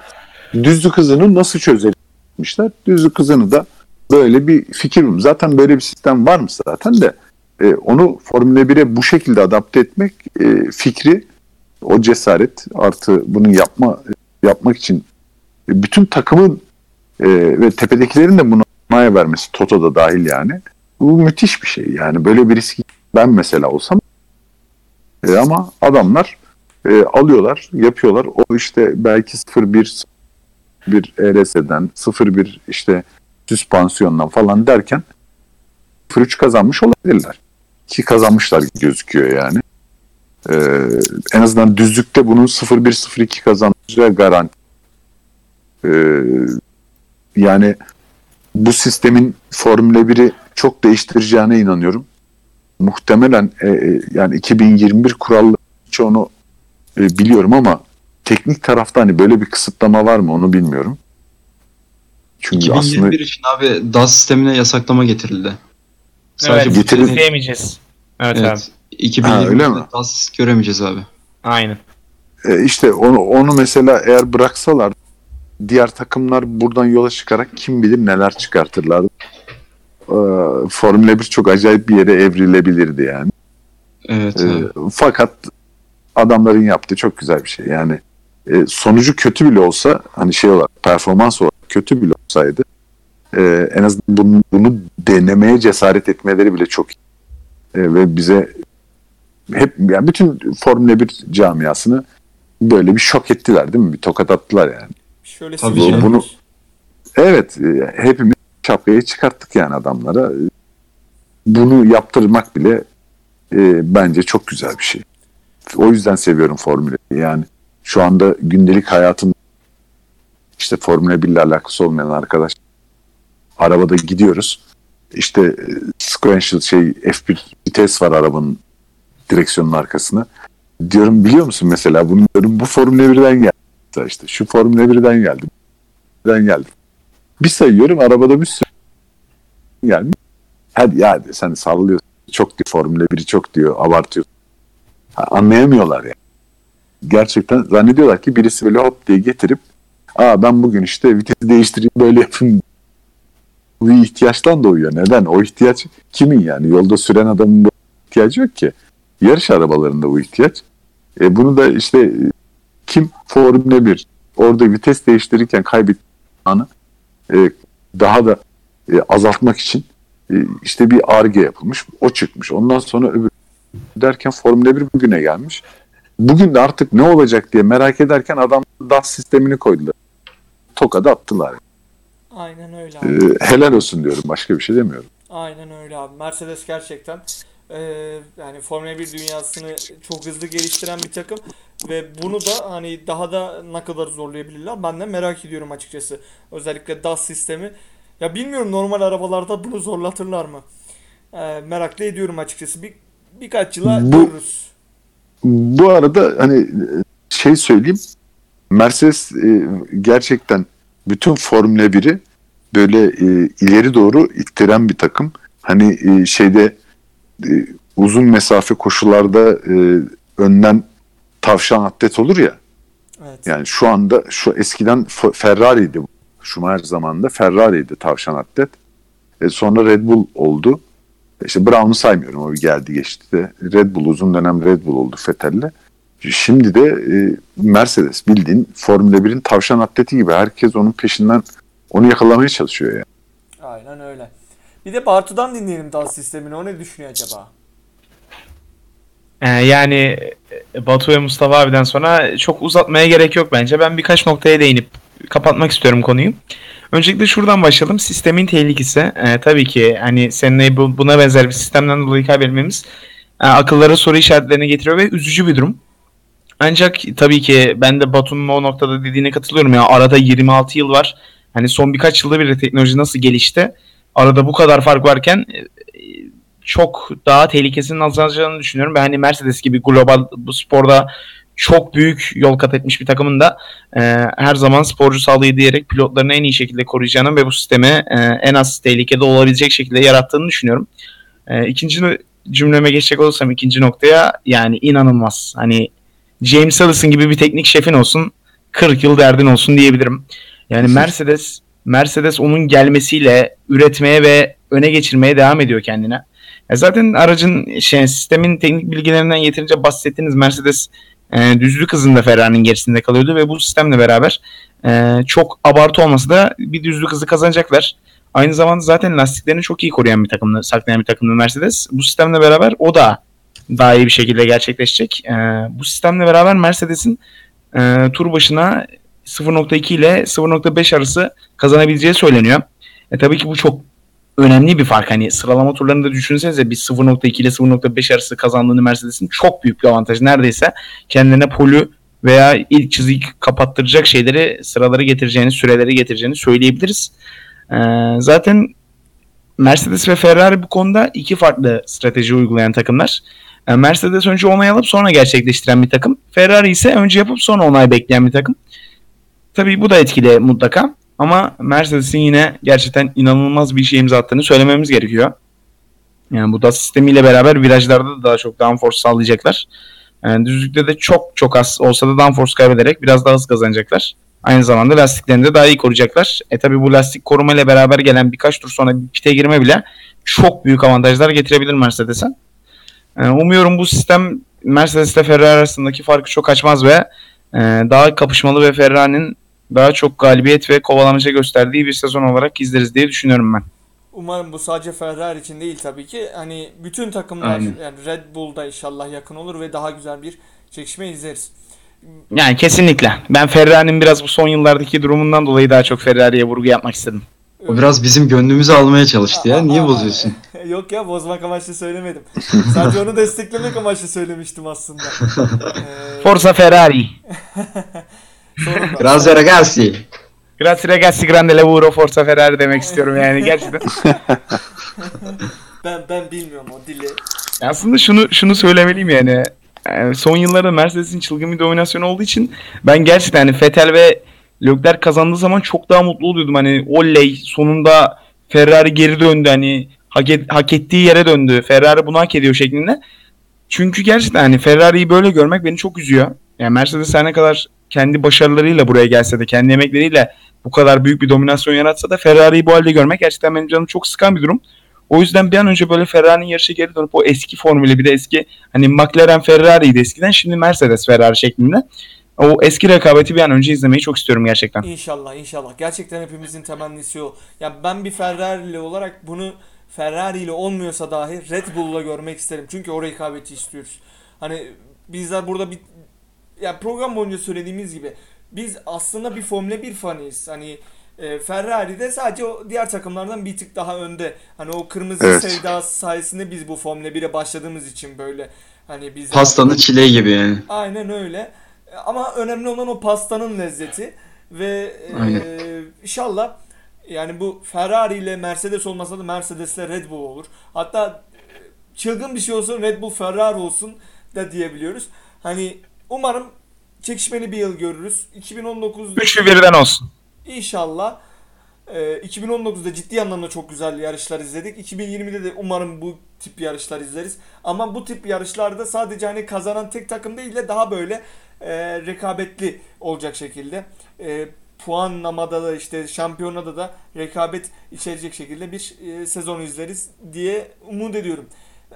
Düzlük hızını nasıl çözebilmişler? Düzlük hızını da böyle bir fikrim. Zaten böyle bir sistem var mı zaten de e, onu Formula bire bu şekilde adapte etmek e, fikri o cesaret artı bunu yapma yapmak için e, bütün takımın e, ve tepedekilerin de bunu onaya vermesi Toto da dahil yani. Bu müthiş bir şey yani böyle bir risk ben mesela olsam e, ama adamlar e, alıyorlar yapıyorlar o işte belki sıfır bir bir E R S'den sıfır bir işte süspansiyondan falan derken sıfır üç kazanmış olabilirler. Ki kazanmışlar gözüküyor yani. Ee, en azından düzlükte bunun sıfır bir sıfır iki kazanacağı garanti. Ee, yani bu sistemin Formula biri çok değiştireceğine inanıyorum. Muhtemelen e, yani iki bin yirmi bir kuralları çoğunu e, biliyorum ama teknik tarafta hani böyle bir kısıtlama var mı onu bilmiyorum. Çünkü iki bin yirmi bir aslında için abi D A S sistemine yasaklama getirildi. Sadece evet, getiremeyeceğiz. Evet, evet abi. iki bin yirmi birde D A S göremeyeceğiz abi. Aynen. E işte onu, onu mesela eğer bıraksalar diğer takımlar buradan yola çıkarak kim bilir neler çıkartırlardı. Ee, Formula bir çok acayip bir yere evrilebilirdi yani. Evet. Ee, fakat adamların yaptığı çok güzel bir şey. Yani e, sonucu kötü bile olsa hani şey olarak performans olarak kötü bile olsaydı e, en azından bunu, bunu denemeye cesaret etmeleri bile çok iyi. E, ve bize hep yani bütün Formula bir camiasını böyle bir şok ettiler değil mi? Bir tokat attılar yani. Şöyle tabii bunu, evet, hepimiz şapkayı çıkarttık yani adamlara. Bunu yaptırmak bile e, bence çok güzel bir şey. O yüzden seviyorum Formula'yı. Yani şu anda gündelik hayatım, işte Formula bir ile alakası olmayan arkadaş, arabada gidiyoruz. İşte e, sequential şey F bir vites var arabanın direksiyonun arkasına. Diyorum biliyor musun mesela bunu diyorum, bu Formula birden geldi. İşte şu Formula birden geldi. birden geldi. Bir sayıyorum arabada bir sürü gelmiş. Hadi ya de, sen sallıyorsun. Çok diyor Formula biri, çok diyor abartıyor. Ha, anlayamıyorlar ya. Yani. Gerçekten zannediyorlar ki birisi böyle hop diye getirip aa ben bugün işte vitesi değiştireyim böyle yapayım. Bu ihtiyaçtan doğuyor. Neden? O ihtiyaç kimin yani? Yolda süren adamın bu ihtiyacı yok ki. Yarış arabalarında bu ihtiyaç. E bunu da işte kim Formula bir orada vites değiştirirken kaybettiği anı e, daha da e, azaltmak için e, işte bir Ar-Ge yapılmış. O çıkmış. Ondan sonra öbür derken Formula bir bugüne gelmiş. Bugün de artık ne olacak diye merak ederken adam D A S sistemini koydular. Tokada attılar. Aynen öyle abi. Ee, helal olsun diyorum. Başka bir şey demiyorum. Aynen öyle abi. Mercedes gerçekten e, yani Formula bir dünyasını çok hızlı geliştiren bir takım ve bunu da hani daha da ne kadar zorlayabilirler. Ben de merak ediyorum açıkçası. Özellikle D A S sistemi. Ya bilmiyorum normal arabalarda bunu zorlatırlar mı? E, merakla ediyorum açıkçası. Bir, birkaç yıla görürüz. Bu, bu arada hani şey söyleyeyim. Mercedes e, gerçekten bütün Formula biri böyle e, ileri doğru ittiren bir takım. Hani e, şeyde e, uzun mesafe koşularda e, önden tavşan atlet olur ya. Evet. Yani şu anda şu eskiden Ferrari'ydi bu. Schumacher zamanında Ferrari'ydi tavşan atlet. E, sonra Red Bull oldu. İşte Brown'u saymıyorum, o geldi geçti de. Red Bull uzun dönem Red Bull oldu Vettel'le. Şimdi de e, Mercedes bildiğin Formula birin tavşan atleti gibi. Herkes onun peşinden, onu yakalamaya çalışıyor yani. Aynen öyle. Bir de Bartu'dan dinleyelim D A S sistemini. O ne düşünüyor acaba? Ee, yani Batu ve Mustafa abiden sonra çok uzatmaya gerek yok bence. Ben birkaç noktaya değinip kapatmak istiyorum konuyu. Öncelikle şuradan başlayalım. Sistemin tehlikesi. Ee, tabii ki hani seninle buna benzer bir sistemden dolayı kaybetmemiz e, akıllara soru işaretlerini getiriyor ve üzücü bir durum. Ancak tabii ki ben de Batu'nun o noktada dediğine katılıyorum. Ya arada yirmi altı yıl var. Hani son birkaç yılda bile teknoloji nasıl gelişti? Arada bu kadar fark varken çok daha tehlikesinin azalacağını düşünüyorum. Ben hani Mercedes gibi global bu sporda çok büyük yol kat etmiş bir takımın da e, her zaman sporcu sağlığı diyerek pilotlarını en iyi şekilde koruyacağını ve bu sistemi e, en az tehlikede olabilecek şekilde yarattığını düşünüyorum. E, ikinci cümleme geçecek olursam ikinci noktaya yani inanılmaz. Hani James Allison gibi bir teknik şefin olsun, kırk yıl derdin olsun diyebilirim. Yani Mercedes, Mercedes onun gelmesiyle üretmeye ve öne geçirmeye devam ediyor kendine. E zaten aracın şey, sistemin teknik bilgilerinden yeterince bahsettiğiniz Mercedes e, düzlük hızında Ferrari'nin gerisinde kalıyordu ve bu sistemle beraber e, çok abartı olması da bir düzlük hızı kazanacaklar. Aynı zamanda zaten lastiklerini çok iyi koruyan bir takımda, saklayan bir takımda Mercedes. Bu sistemle beraber o da daha iyi bir şekilde gerçekleşecek. Ee, bu sistemle beraber Mercedes'in e, tur başına sıfır nokta iki ile sıfır nokta beş arası kazanabileceği söyleniyor. E, tabii ki bu çok önemli bir fark. Hani sıralama turlarında düşünsenize bir sıfır nokta iki ile sıfır nokta beş arası kazandığını Mercedes'in çok büyük bir avantajı. Neredeyse kendilerine poli veya ilk çizgiyi kapattıracak şeyleri, sıraları getireceğini, süreleri getireceğini söyleyebiliriz. E, zaten Mercedes ve Ferrari bu konuda iki farklı strateji uygulayan takımlar. Mercedes önce onay alıp sonra gerçekleştiren bir takım. Ferrari ise önce yapıp sonra onay bekleyen bir takım. Tabii bu da etkili mutlaka. Ama Mercedes'in yine gerçekten inanılmaz bir şey imza attığını söylememiz gerekiyor. Yani bu D A S sistemiyle beraber virajlarda da daha çok downforce sağlayacaklar. Yani düzlükte de çok çok az olsa da downforce kaybederek biraz daha hız kazanacaklar. Aynı zamanda lastiklerini de daha iyi koruyacaklar. E tabii bu lastik korumayla beraber gelen birkaç tur sonra bir pite girme bile çok büyük avantajlar getirebilir Mercedes'e. Umuyorum bu sistem Mercedes ile Ferrari arasındaki farkı çok açmaz ve daha kapışmalı ve Ferrari'nin daha çok galibiyet ve kovalamaca gösterdiği bir sezon olarak izleriz diye düşünüyorum ben. Umarım bu sadece Ferrari için değil tabii ki. Hani bütün takımlar, yani Red Bull'da inşallah yakın olur ve daha güzel bir çekişme izleriz. Yani kesinlikle. Ben Ferrari'nin biraz bu son yıllardaki durumundan dolayı daha çok Ferrari'ye vurgu yapmak istedim. O biraz bizim gönlümüzü almaya çalıştı ya. Niye bozuyorsun? Yok ya, bozmak amaçlı söylemedim. Sadece onu desteklemek amaçlı söylemiştim aslında. Ee... Forza Ferrari. Grazie ragazzi. Grazie ragazzi, grande lavoro, Forza Ferrari demek istiyorum yani gerçekten. ben ben bilmiyorum o dili. Aslında şunu şunu söylemeliyim yani. Yani son yıllarda Mercedes'in çılgın bir dominasyonu olduğu için ben gerçekten hani Vettel ve Leclerc kazandığı zaman çok daha mutlu oluyordum. Hani oley, sonunda Ferrari geri döndü, hani hak, et, hak ettiği yere döndü. Ferrari bunu hak ediyor şeklinde. Çünkü gerçekten hani Ferrari'yi böyle görmek beni çok üzüyor. Yani Mercedes her ne kadar kendi başarılarıyla buraya gelse de, kendi emekleriyle bu kadar büyük bir dominasyon yaratsa da Ferrari'yi bu halde görmek gerçekten benim canımı çok sıkan bir durum. O yüzden bir an önce böyle Ferrari'nin yarışa geri dönüp o eski formülü, bir de eski hani McLaren Ferrari'ydi eskiden, şimdi Mercedes Ferrari şeklinde. O eski rekabeti bir an önce izlemeyi çok istiyorum gerçekten. İnşallah inşallah. Gerçekten hepimizin temennisi o. Ya ben bir Ferrari'li olarak bunu Ferrari ile olmuyorsa dahi Red Bull'la görmek isterim. Çünkü o rekabeti istiyoruz. Hani bizler burada bir ya program boyunca söylediğimiz gibi biz aslında bir Formula bir faniyiz. Hani Ferrari de sadece o diğer takımlardan bir tık daha önde. Hani o kırmızı evet. sevdası sayesinde biz bu Formula bire başladığımız için böyle hani biz pastanın çileği gibi yani. Aynen öyle. Ama önemli olan o pastanın lezzeti ve e, inşallah yani bu Ferrari ile Mercedes olmasa da Mercedes ile Red Bull olur. Hatta çılgın bir şey olsun, Red Bull Ferrari olsun da diyebiliyoruz. Hani umarım çekişmeli bir yıl görürüz. iki bin on dokuzda üç birden olsun. İnşallah. iki bin on dokuzda ciddi anlamda çok güzel yarışlar izledik. iki bin yirmide de umarım bu tip yarışlar izleriz. Ama bu tip yarışlarda sadece hani kazanan tek takım değil de daha böyle e, rekabetli olacak şekilde. E, puanlamada da işte şampiyonada da rekabet içerecek şekilde bir e, sezon izleriz diye umut ediyorum.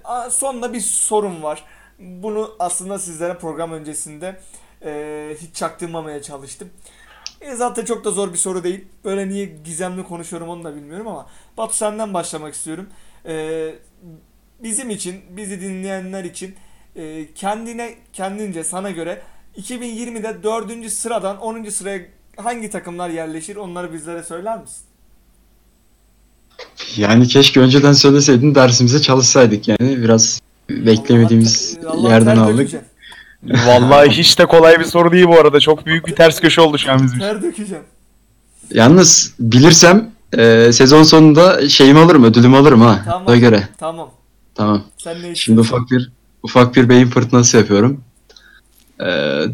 A, sonunda bir sorum var. Bunu aslında sizlere program öncesinde e, hiç çaktırmamaya çalıştım. E zaten çok da zor bir soru değil. Böyle niye gizemli konuşuyorum onu da bilmiyorum ama Batu, senden başlamak istiyorum. Ee, bizim için, bizi dinleyenler için e, kendine kendince sana göre iki bin yirmide dördüncü sıradan onuncu sıraya hangi takımlar yerleşir? Onları bizlere söyler misin? Yani keşke önceden söyleseydin, dersimize çalışsaydık yani. Biraz beklemediğimiz Allah, yerden Allah aldık. Dökeceğim. Vallahi hiç de kolay bir soru değil bu arada. Çok büyük bir ters köşe oldu şu an bizim. Ter dökeceğim. Yalnız bilirsem e, sezon sonunda şeyimi alırım, ödülümü alırım ha. Tamam. Ona göre. Tamam. Tamam. Şimdi ufak bir ufak bir beyin fırtınası yapıyorum. E,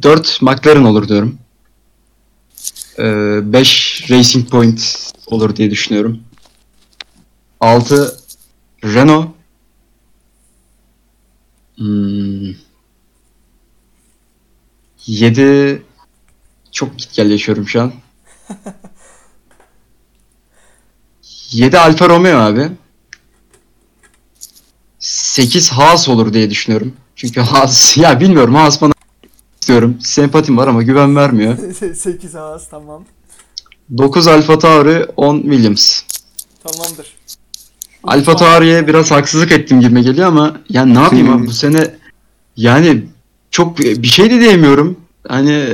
dört McLaren olur diyorum. E, beş Racing Point olur diye düşünüyorum. altı Renault. Hmm. yedi çok git gel yaşıyorum şu an. yedi Alfa Romeo abi. sekiz Haas olur diye düşünüyorum. Çünkü Haas ya bilmiyorum, Haas bana istiyorum. Sempatim var ama güven vermiyor. sekiz Haas tamam. dokuz Alfa Tauri, on Williams. Tamamdır. Alfa Tauri'ye biraz haksızlık ettim gibi geliyor ama yani ne yapayım abi bu sene yani çok bir şey de diyemiyorum. Hani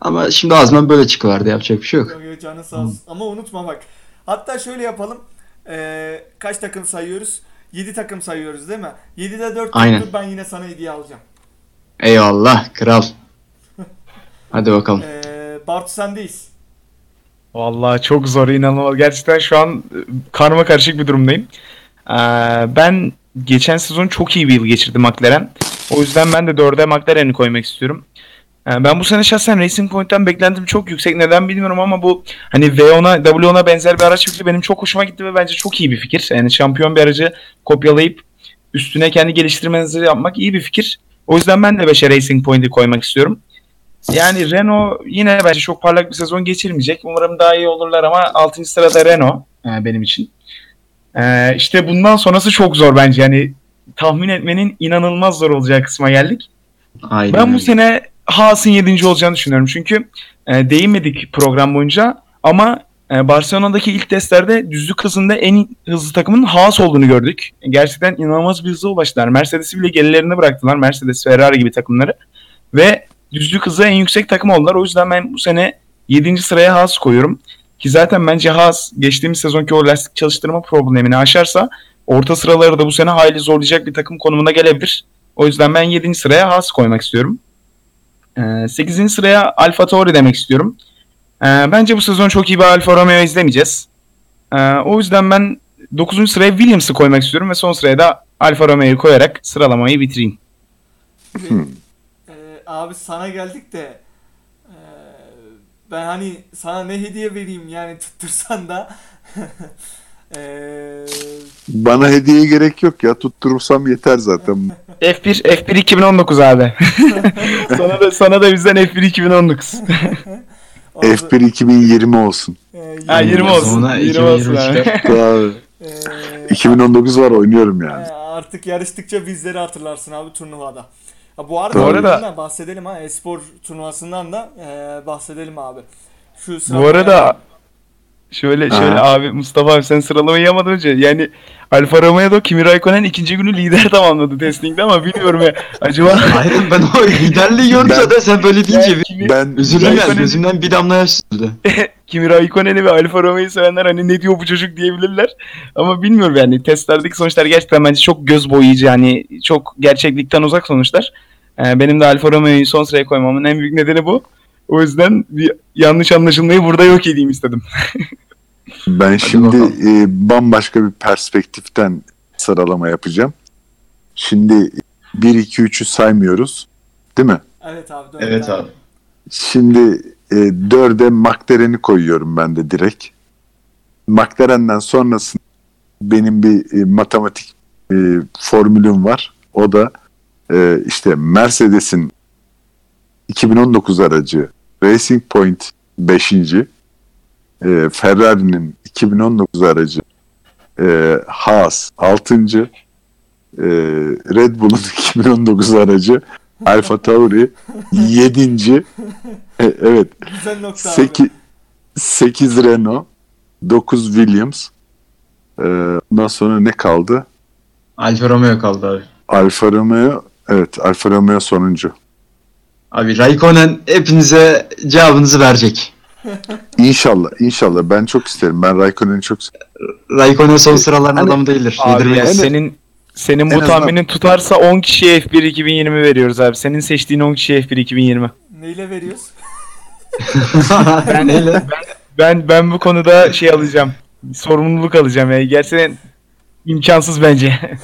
ama şimdi ağzımdan böyle çıkıverdi. Yapacak bir şey yok. Yok, yok canı sağ olsun. Hmm. Ama unutma bak. Hatta şöyle yapalım. Ee, kaç takım sayıyoruz? yedi takım sayıyoruz değil mi? yedide dört takım, ben yine sana hediye alacağım. Eyvallah kral. Hadi bakalım. Ee, Bartu sendeyiz. Vallahi çok zor, inanılmaz. Gerçekten şu an karma karışık bir durumdayım. Ee, ben geçen sezon çok iyi bir yıl geçirdim McLaren. O yüzden ben de dörde McLaren'i koymak istiyorum. Yani ben bu sene şahsen Racing Point'ten beklentim çok yüksek. Neden bilmiyorum ama bu hani V ona, W ona benzer bir araç fikri benim çok hoşuma gitti ve bence çok iyi bir fikir. Yani şampiyon bir aracı kopyalayıp üstüne kendi geliştirmenizi yapmak iyi bir fikir. O yüzden ben de beşe Racing Point'i koymak istiyorum. Yani Renault yine bence çok parlak bir sezon geçirmeyecek. Umarım daha iyi olurlar ama altıncı sırada Renault yani benim için. Ee, işte bundan sonrası çok zor bence. Yani tahmin etmenin inanılmaz zor olacağı kısma geldik. Aynen. Ben bu sene Haas'ın yedinci olacağını düşünüyorum. Çünkü e, değinmedik program boyunca ama e, Barcelona'daki ilk testlerde düzlük hızında en hızlı takımın Haas olduğunu gördük. Gerçekten inanılmaz bir hıza ulaştılar. Mercedes'i bile gerilerine bıraktılar. Mercedes, Ferrari gibi takımları. Ve düzlük hızı en yüksek takım oldular. O yüzden ben bu sene yedinci sıraya Haas koyuyorum. Ki zaten bence Haas geçtiğimiz sezonki o lastik çalıştırma problemini aşarsa orta sıraları da bu sene hayli zorlayacak bir takım konumuna gelebilir. O yüzden ben yedinci sıraya Haas koymak istiyorum. sekizinci sıraya Alfa Tauri demek istiyorum. Bence bu sezon çok iyi bir Alfa Romeo izlemeyeceğiz. O yüzden ben dokuzuncu sıraya Williams'ı koymak istiyorum ve son sıraya da Alfa Romeo'yu koyarak sıralamayı bitireyim. Hmm. Ee, abi sana geldik de e, ben hani sana ne hediye vereyim yani tuttursan da e... Bana hediye gerek yok ya, tutturursam yeter zaten. F bir F bir iki bin on dokuz abi. sana da sana da bizden F bir iki bin on dokuz. F bir iki bin yirmi olsun. E, ha yirmi olsun. Ona yirmi olsun. iki bin on dokuz var, oynuyorum yani. Artık yarıştıkça bizleri hatırlarsın abi turnuvada. Ya bu arada, arada bahsedelim ha, e-spor turnuvasından da e, bahsedelim abi. Şu bu arada yani... şöyle şöyle ha. Abi Mustafa abi sen sıralamayı yamadın önce. Yani Alfa Romeo'da Kimi Raikkonen ikinci günü lider tamamladı testingde ama bilmiyorum ya. Acaba hayır ben o liderliği görünce de sen böyle deyince yani kimi... ben üzüldüm yani, gözümden bir damla yaş sürdü. Kimi Raikkonen'i ve Alfa Romeo'yu sevenler hani ne diyor bu çocuk diyebilirler. Ama bilmiyorum yani testlerdeki sonuçlar gerçekten bence çok göz boyayıcı, yani çok gerçeklikten uzak sonuçlar. Ee, benim de Alfa Romeo'yu son sıraya koymamın en büyük nedeni bu. O yüzden bir yanlış anlaşılmayı burada yok edeyim istedim. Ben hadi şimdi e, bambaşka bir perspektiften sıralama yapacağım. Şimdi bir, iki, üçü saymıyoruz. Değil mi? Evet abi. Evet abi. abi. Şimdi e, dörde McLaren'i koyuyorum ben de direkt. McLaren'den sonrasında benim bir e, matematik e, formülüm var. O da e, işte Mercedes'in iki bin on dokuz aracı Racing Point beşinci. E, Ferrari'nin iki bin on dokuz aracı e, Haas altıncı. E, Red Bull'un iki bin on dokuz aracı Alfa Tauri yedinci. E, evet. Güzel nokta abi. sekiz Renault, dokuz Williams. E, ondan sonra ne kaldı? Alfa Romeo kaldı abi. Alfa Romeo, evet Alfa Romeo sonuncu. Abi Raikkonen hepinize cevabınızı verecek. İnşallah, inşallah. Ben çok isterim. Ben Raikkonen'i çok isterim. Raikkonen son sıraların hani, adamı değildir. Abi yani yani, senin senin bu tahminin tutarsa on kişiye F bir iki bin yirmi veriyoruz abi. Senin seçtiğin on kişiye F bir iki bin yirmi. Neyle veriyoruz? ben, ben, ben ben bu konuda şey alacağım. Sorumluluk alacağım yani. Gerçekten imkansız bence.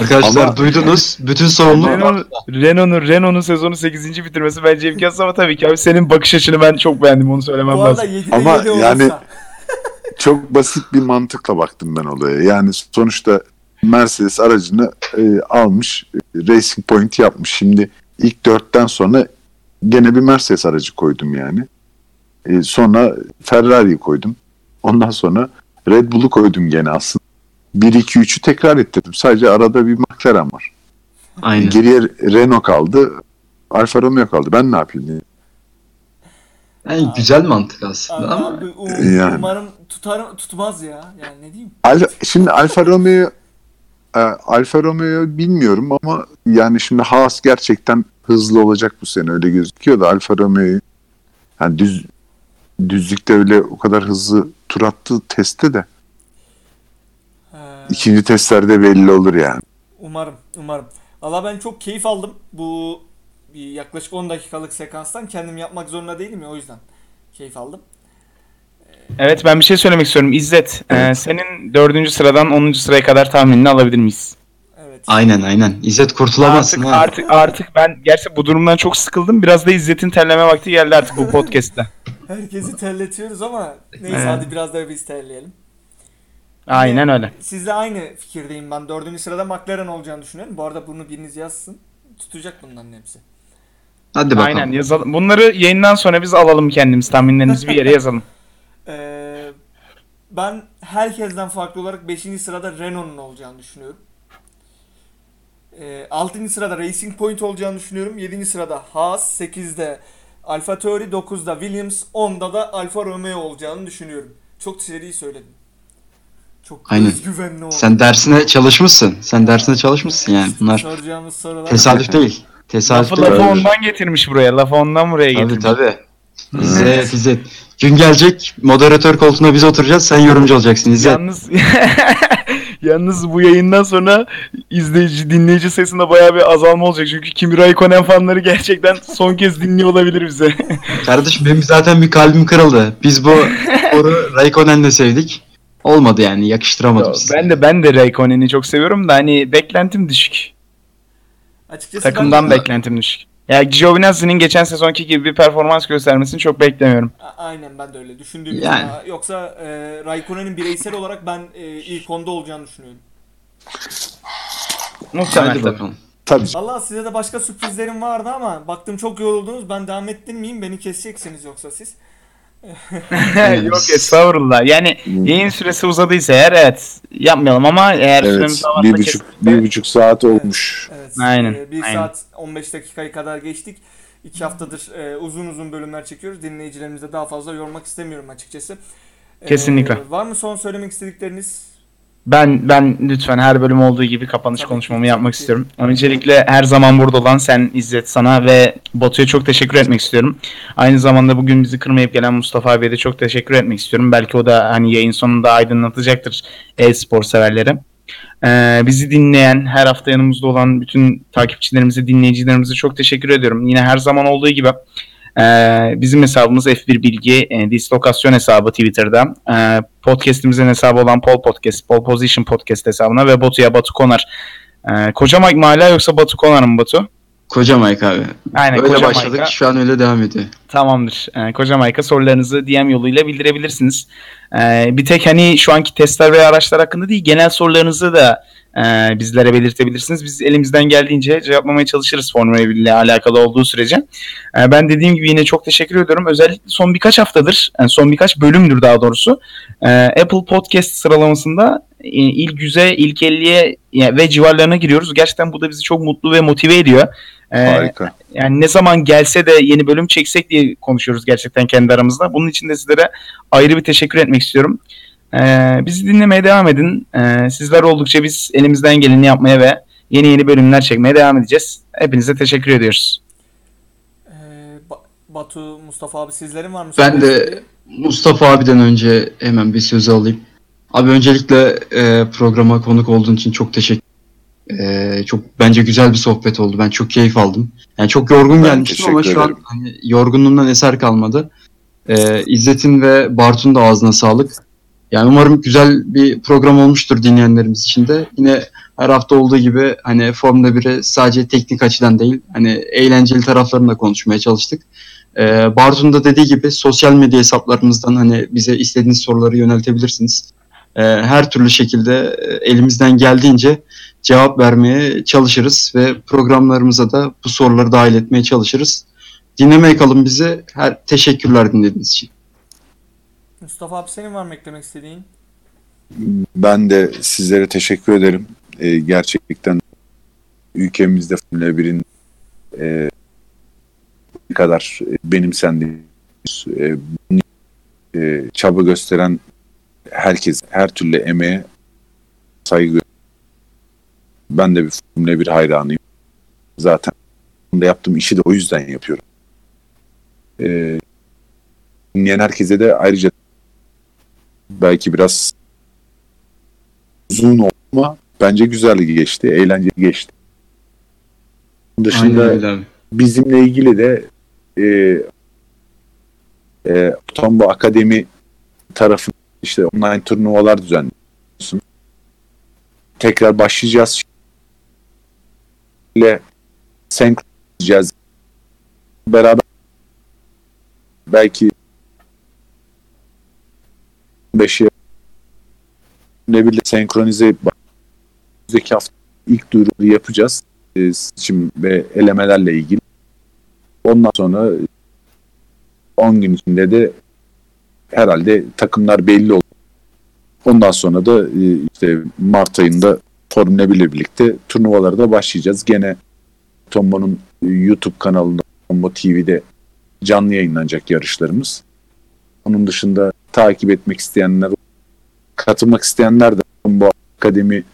Arkadaşlar ama duydunuz. Bütün sorumluluk Renault, Renault'un Renault'un sezonu sekizinci bitirmesi bence imkansız ama tabii ki abi senin bakış açını ben çok beğendim, onu söylemem lazım. Ama olursa... yani çok basit bir mantıkla baktım ben olaya. Yani sonuçta Mercedes aracını e, almış, Racing Point yapmış. Şimdi ilk dörtten sonra gene bir Mercedes aracı koydum yani. E, sonra Ferrari'yi koydum. Ondan sonra Red Bull'u koydum gene aslında. bir, iki, üçü tekrar ettirdim. Sadece arada bir McLaren var. Aynen. Geriye Renault kaldı. Alfa Romeo kaldı. Ben ne yapayım? Yani abi, güzel mantık aslında abi, ama. Abi, o, yani. Umarım tutar, tutmaz ya. Yani ne diyeyim? Alfa, şimdi Alfa Romeo e, Alfa Romeo bilmiyorum ama yani şimdi Haas gerçekten hızlı olacak bu sene. Öyle gözüküyor da Alfa Romeo yani düz, düzlükte öyle o kadar hızlı tur attı testte de. İkinci testlerde belli olur yani. Umarım, umarım. Valla ben çok keyif aldım bu yaklaşık on dakikalık sekanstan. Kendim yapmak zorunda değilim ya, o yüzden keyif aldım. Evet, ben bir şey söylemek istiyorum. İzzet, evet. e, senin dördüncü sıradan onuncu sıraya kadar tahminini alabilir miyiz? Evet. Aynen, aynen. İzzet kurtulamazsın. Artık, artık, artık ben gerçekten bu durumdan çok sıkıldım. Biraz da İzzet'in terleme vakti geldi artık bu podcast'ta. Herkesi terletiyoruz ama neyse evet. Hadi biraz daha biz terleyelim. Aynen öyle. Sizle aynı fikirdeyim ben. Dördüncü sırada McLaren olacağını düşünüyorum. Bu arada bunu biriniz yazsın. Tutacak bunların hepsi. Hadi bakalım. Aynen yazalım. Bunları yayından sonra biz alalım kendimiz. Tahminlerimizi bir yere yazalım. ee, ben herkesten farklı olarak beşinci sırada Renault'un olacağını düşünüyorum. Ee, altıncı sırada Racing Point olacağını düşünüyorum. yedinci sırada Haas, sekizde Alfa Tauri, dokuzda Williams, onda da Alfa Romeo olacağını düşünüyorum. Çok seri söyledim. Çok özgüvenli oldu. Sen dersine çalışmışsın. Sen dersine çalışmışsın yani. Bunlar tesadüf değil. Tesadüf lafı ondan getirmiş buraya. Lafı ondan buraya getirmiş. Tabii tabii. İzzet, İzzet. Gün gelecek moderatör koltuğuna biz oturacağız. Sen yorumcu olacaksın İzzet. Yalnız yalnız bu yayından sonra izleyici, dinleyici sayısında bayağı bir azalma olacak. Çünkü Kimi Raikkonen fanları gerçekten son kez dinliyor olabilir bize. Kardeşim benim zaten bir kalbim kırıldı. Biz bu sporu Raikkonen'le sevdik. Olmadı yani, yakıştıramadım Yo, size. Ben de ben de Raikkonen'i çok seviyorum da hani beklentim düşük. Açıkçası takımdan beklentim düşük. Ya Giovinazzi'nin geçen sezonki gibi bir performans göstermesini çok beklemiyorum. Aynen, ben de öyle düşündüğüm yani. Zaman. Yoksa e, Raikkonen'in bireysel olarak ben e, ilk onda olacağını düşünüyorum. Muhtemelen bakalım. Tabii. Valla size de başka sürprizlerim vardı ama baktım çok yoruldunuz. Ben devam ettirmeyeyim, beni keseceksiniz yoksa siz. Yok estağfurullah. Yani yayın süresi uzadıysa eğer evet yapmayalım ama eğer evet, süremiz varsa bir buçuk, bir buçuk saat olmuş. Evet, evet. Aynen. Ee, bir aynen. saat on beş dakikaya kadar geçtik. İki haftadır e, uzun uzun bölümler çekiyoruz. Dinleyicilerimize daha fazla yormak istemiyorum açıkçası. E, Kesinlikle. Var mı son söylemek istedikleriniz? Ben ben lütfen her bölüm olduğu gibi kapanış Tabii. konuşmamı yapmak istiyorum. Öncelikle her zaman burada olan sen İzzet, sana ve Batu'ya çok teşekkür etmek istiyorum. Aynı zamanda bugün bizi kırmayıp gelen Mustafa abiye de çok teşekkür etmek istiyorum. Belki o da hani yayın sonunda aydınlatacaktır e-spor severleri. Ee, bizi dinleyen, her hafta yanımızda olan bütün takipçilerimize, dinleyicilerimize çok teşekkür ediyorum. Yine her zaman olduğu gibi. Ee, bizim hesabımız F bir Bilgi, e, Dislokasyon hesabı Twitter'da, e, podcastimizin hesabı olan Pol Podcast, Pol Position Podcast hesabına ve Batu'ya Batu Konar. E, Koca Mike mi hala yoksa Batu Konar mı Batu? Koca Mike abi. Aynen, öyle Koca başladık Mike'a. Şu an öyle devam ediyor. Tamamdır. E, Koca Mike'a sorularınızı D M yoluyla bildirebilirsiniz. E, bir tek hani şu anki testler veya araçlar hakkında değil, genel sorularınızı da Ee, bizlere belirtebilirsiniz. Biz elimizden geldiğince cevaplamaya çalışırız Formula bir ile alakalı olduğu sürece. Ee, ben dediğim gibi yine çok teşekkür ediyorum. Özellikle son birkaç haftadır, yani son birkaç bölümdür daha doğrusu, e, Apple Podcast sıralamasında e, ilk yüze, ilk elliye yani ve civarlarına giriyoruz. Gerçekten bu da bizi çok mutlu ve motive ediyor. Ee, Harika. Yani ne zaman gelse de yeni bölüm çeksek diye konuşuyoruz gerçekten kendi aramızda. Bunun için de sizlere ayrı bir teşekkür etmek istiyorum. Ee, bizi dinlemeye devam edin. Ee, sizler oldukça biz elimizden geleni yapmaya ve yeni yeni bölümler çekmeye devam edeceğiz. Hepinize teşekkür ediyoruz. Ee, ba- Batu, Mustafa abi sizlerin var mı? Ben de Mustafa abiden önce hemen bir söz alayım. Abi öncelikle e, programa konuk olduğun için çok teşekkür ederim. E, çok bence güzel bir sohbet oldu. Ben çok keyif aldım. Yani çok yorgun ben gelmiştim ama şu an hani, yorgunluğumdan eser kalmadı. E, İzzet'in ve Bartu'nun da ağzına sağlık. Yani umarım güzel bir program olmuştur dinleyenlerimiz için de. Yine her hafta olduğu gibi hani Formula bire sadece teknik açıdan değil, hani eğlenceli taraflarını da konuşmaya çalıştık. Ee, Bartu'nun da dediği gibi sosyal medya hesaplarımızdan hani bize istediğiniz soruları yöneltebilirsiniz. Ee, her türlü şekilde elimizden geldiğince cevap vermeye çalışırız ve programlarımıza da bu soruları dahil etmeye çalışırız. Dinlemeye kalın bizi. Her teşekkürler dinlediğiniz için. Mustafa abi senin var mı eklemek istediğin? Ben de sizlere teşekkür ederim. Ee, gerçekten ülkemizde Formula birin e, ne kadar benimsendiğimiz, e, e, çaba gösteren herkes, her türlü emeğe saygı gösteriyorum. Ben de bir Formula bir hayranıyım. Zaten yaptığım işi de o yüzden yapıyorum. E, dinleyen herkese de ayrıca belki biraz uzun oldu ama bence güzel geçti, eğlenceli geçti. Bunun dışında bizimle ilgili de e, e, Otombo Akademi tarafında işte online turnuvalar düzenliyorsunuz. Tekrar başlayacağız. Ile senkron edeceğiz. Beraber belki beşe ne bile senkronize önümüzdeki hafta ilk duyuru yapacağız e, seçim ve elemelerle ilgili. Ondan sonra on gün içinde de herhalde takımlar belli oldu. Ondan sonra da e, işte Mart ayında Formula bir ile birlikte turnuvalara da başlayacağız. Gene Tombo'nun YouTube kanalında, Tombo T V'de canlı yayınlanacak yarışlarımız. Onun dışında takip etmek isteyenler, katılmak isteyenler de bu akademi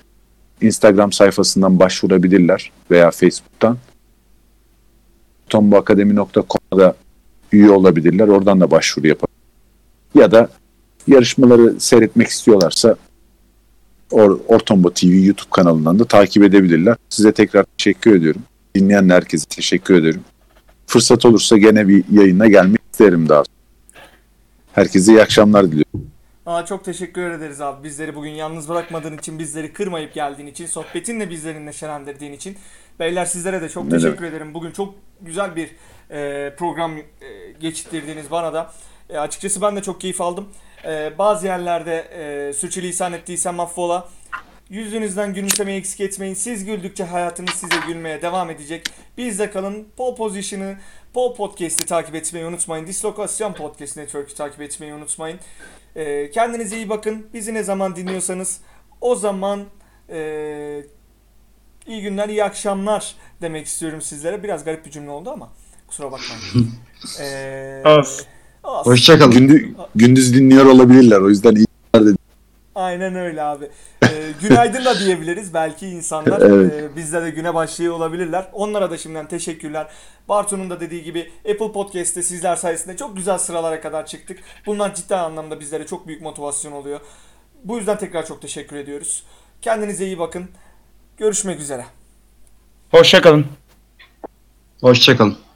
Instagram sayfasından başvurabilirler veya Facebook'tan. tomboakademi nokta com'a üye olabilirler. Oradan da başvuru yapabilirler. Ya da yarışmaları seyretmek istiyorlarsa Or- Ortombo T V YouTube kanalından da takip edebilirler. Size tekrar teşekkür ediyorum. Dinleyen herkese teşekkür ediyorum. Fırsat olursa gene bir yayına gelmek isterim daha. Herkese iyi akşamlar diliyorum. Aa, çok teşekkür ederiz abi. Bizleri bugün yalnız bırakmadığın için, bizleri kırmayıp geldiğin için, sohbetinle bizleri neşelendirdiğin için. Beyler sizlere de çok ne teşekkür demek. ederim. Bugün çok güzel bir e, program e, geçirttirdiniz bana da. E, açıkçası ben de çok keyif aldım. E, bazı yerlerde e, sürçülisan ettiysem affola. Yüzünüzden gülümsemeyi eksik etmeyin. Siz güldükçe hayatınız size gülmeye devam edecek. Bizde kalın. Pole Position'ı, Pole Podcast'i takip etmeyi unutmayın. Dislokasyon Podcast Network'ü takip etmeyi unutmayın. E, kendinize iyi bakın. Bizi ne zaman dinliyorsanız o zaman e, iyi günler, iyi akşamlar demek istiyorum sizlere. Biraz garip bir cümle oldu ama kusura bakmayın. e, As. As. Hoşçakalın. Gündüz, gündüz dinliyor olabilirler. O yüzden iyi günler dedim. Aynen öyle abi. E, günaydın da diyebiliriz. Belki insanlar evet. e, bizde de güne başlıyor olabilirler. Onlara da şimdiden teşekkürler. Bartu'nun da dediği gibi Apple Podcast'te sizler sayesinde çok güzel sıralara kadar çıktık. Bunlar ciddi anlamda bizlere çok büyük motivasyon oluyor. Bu yüzden tekrar çok teşekkür ediyoruz. Kendinize iyi bakın. Görüşmek üzere. Hoşçakalın. Hoşçakalın.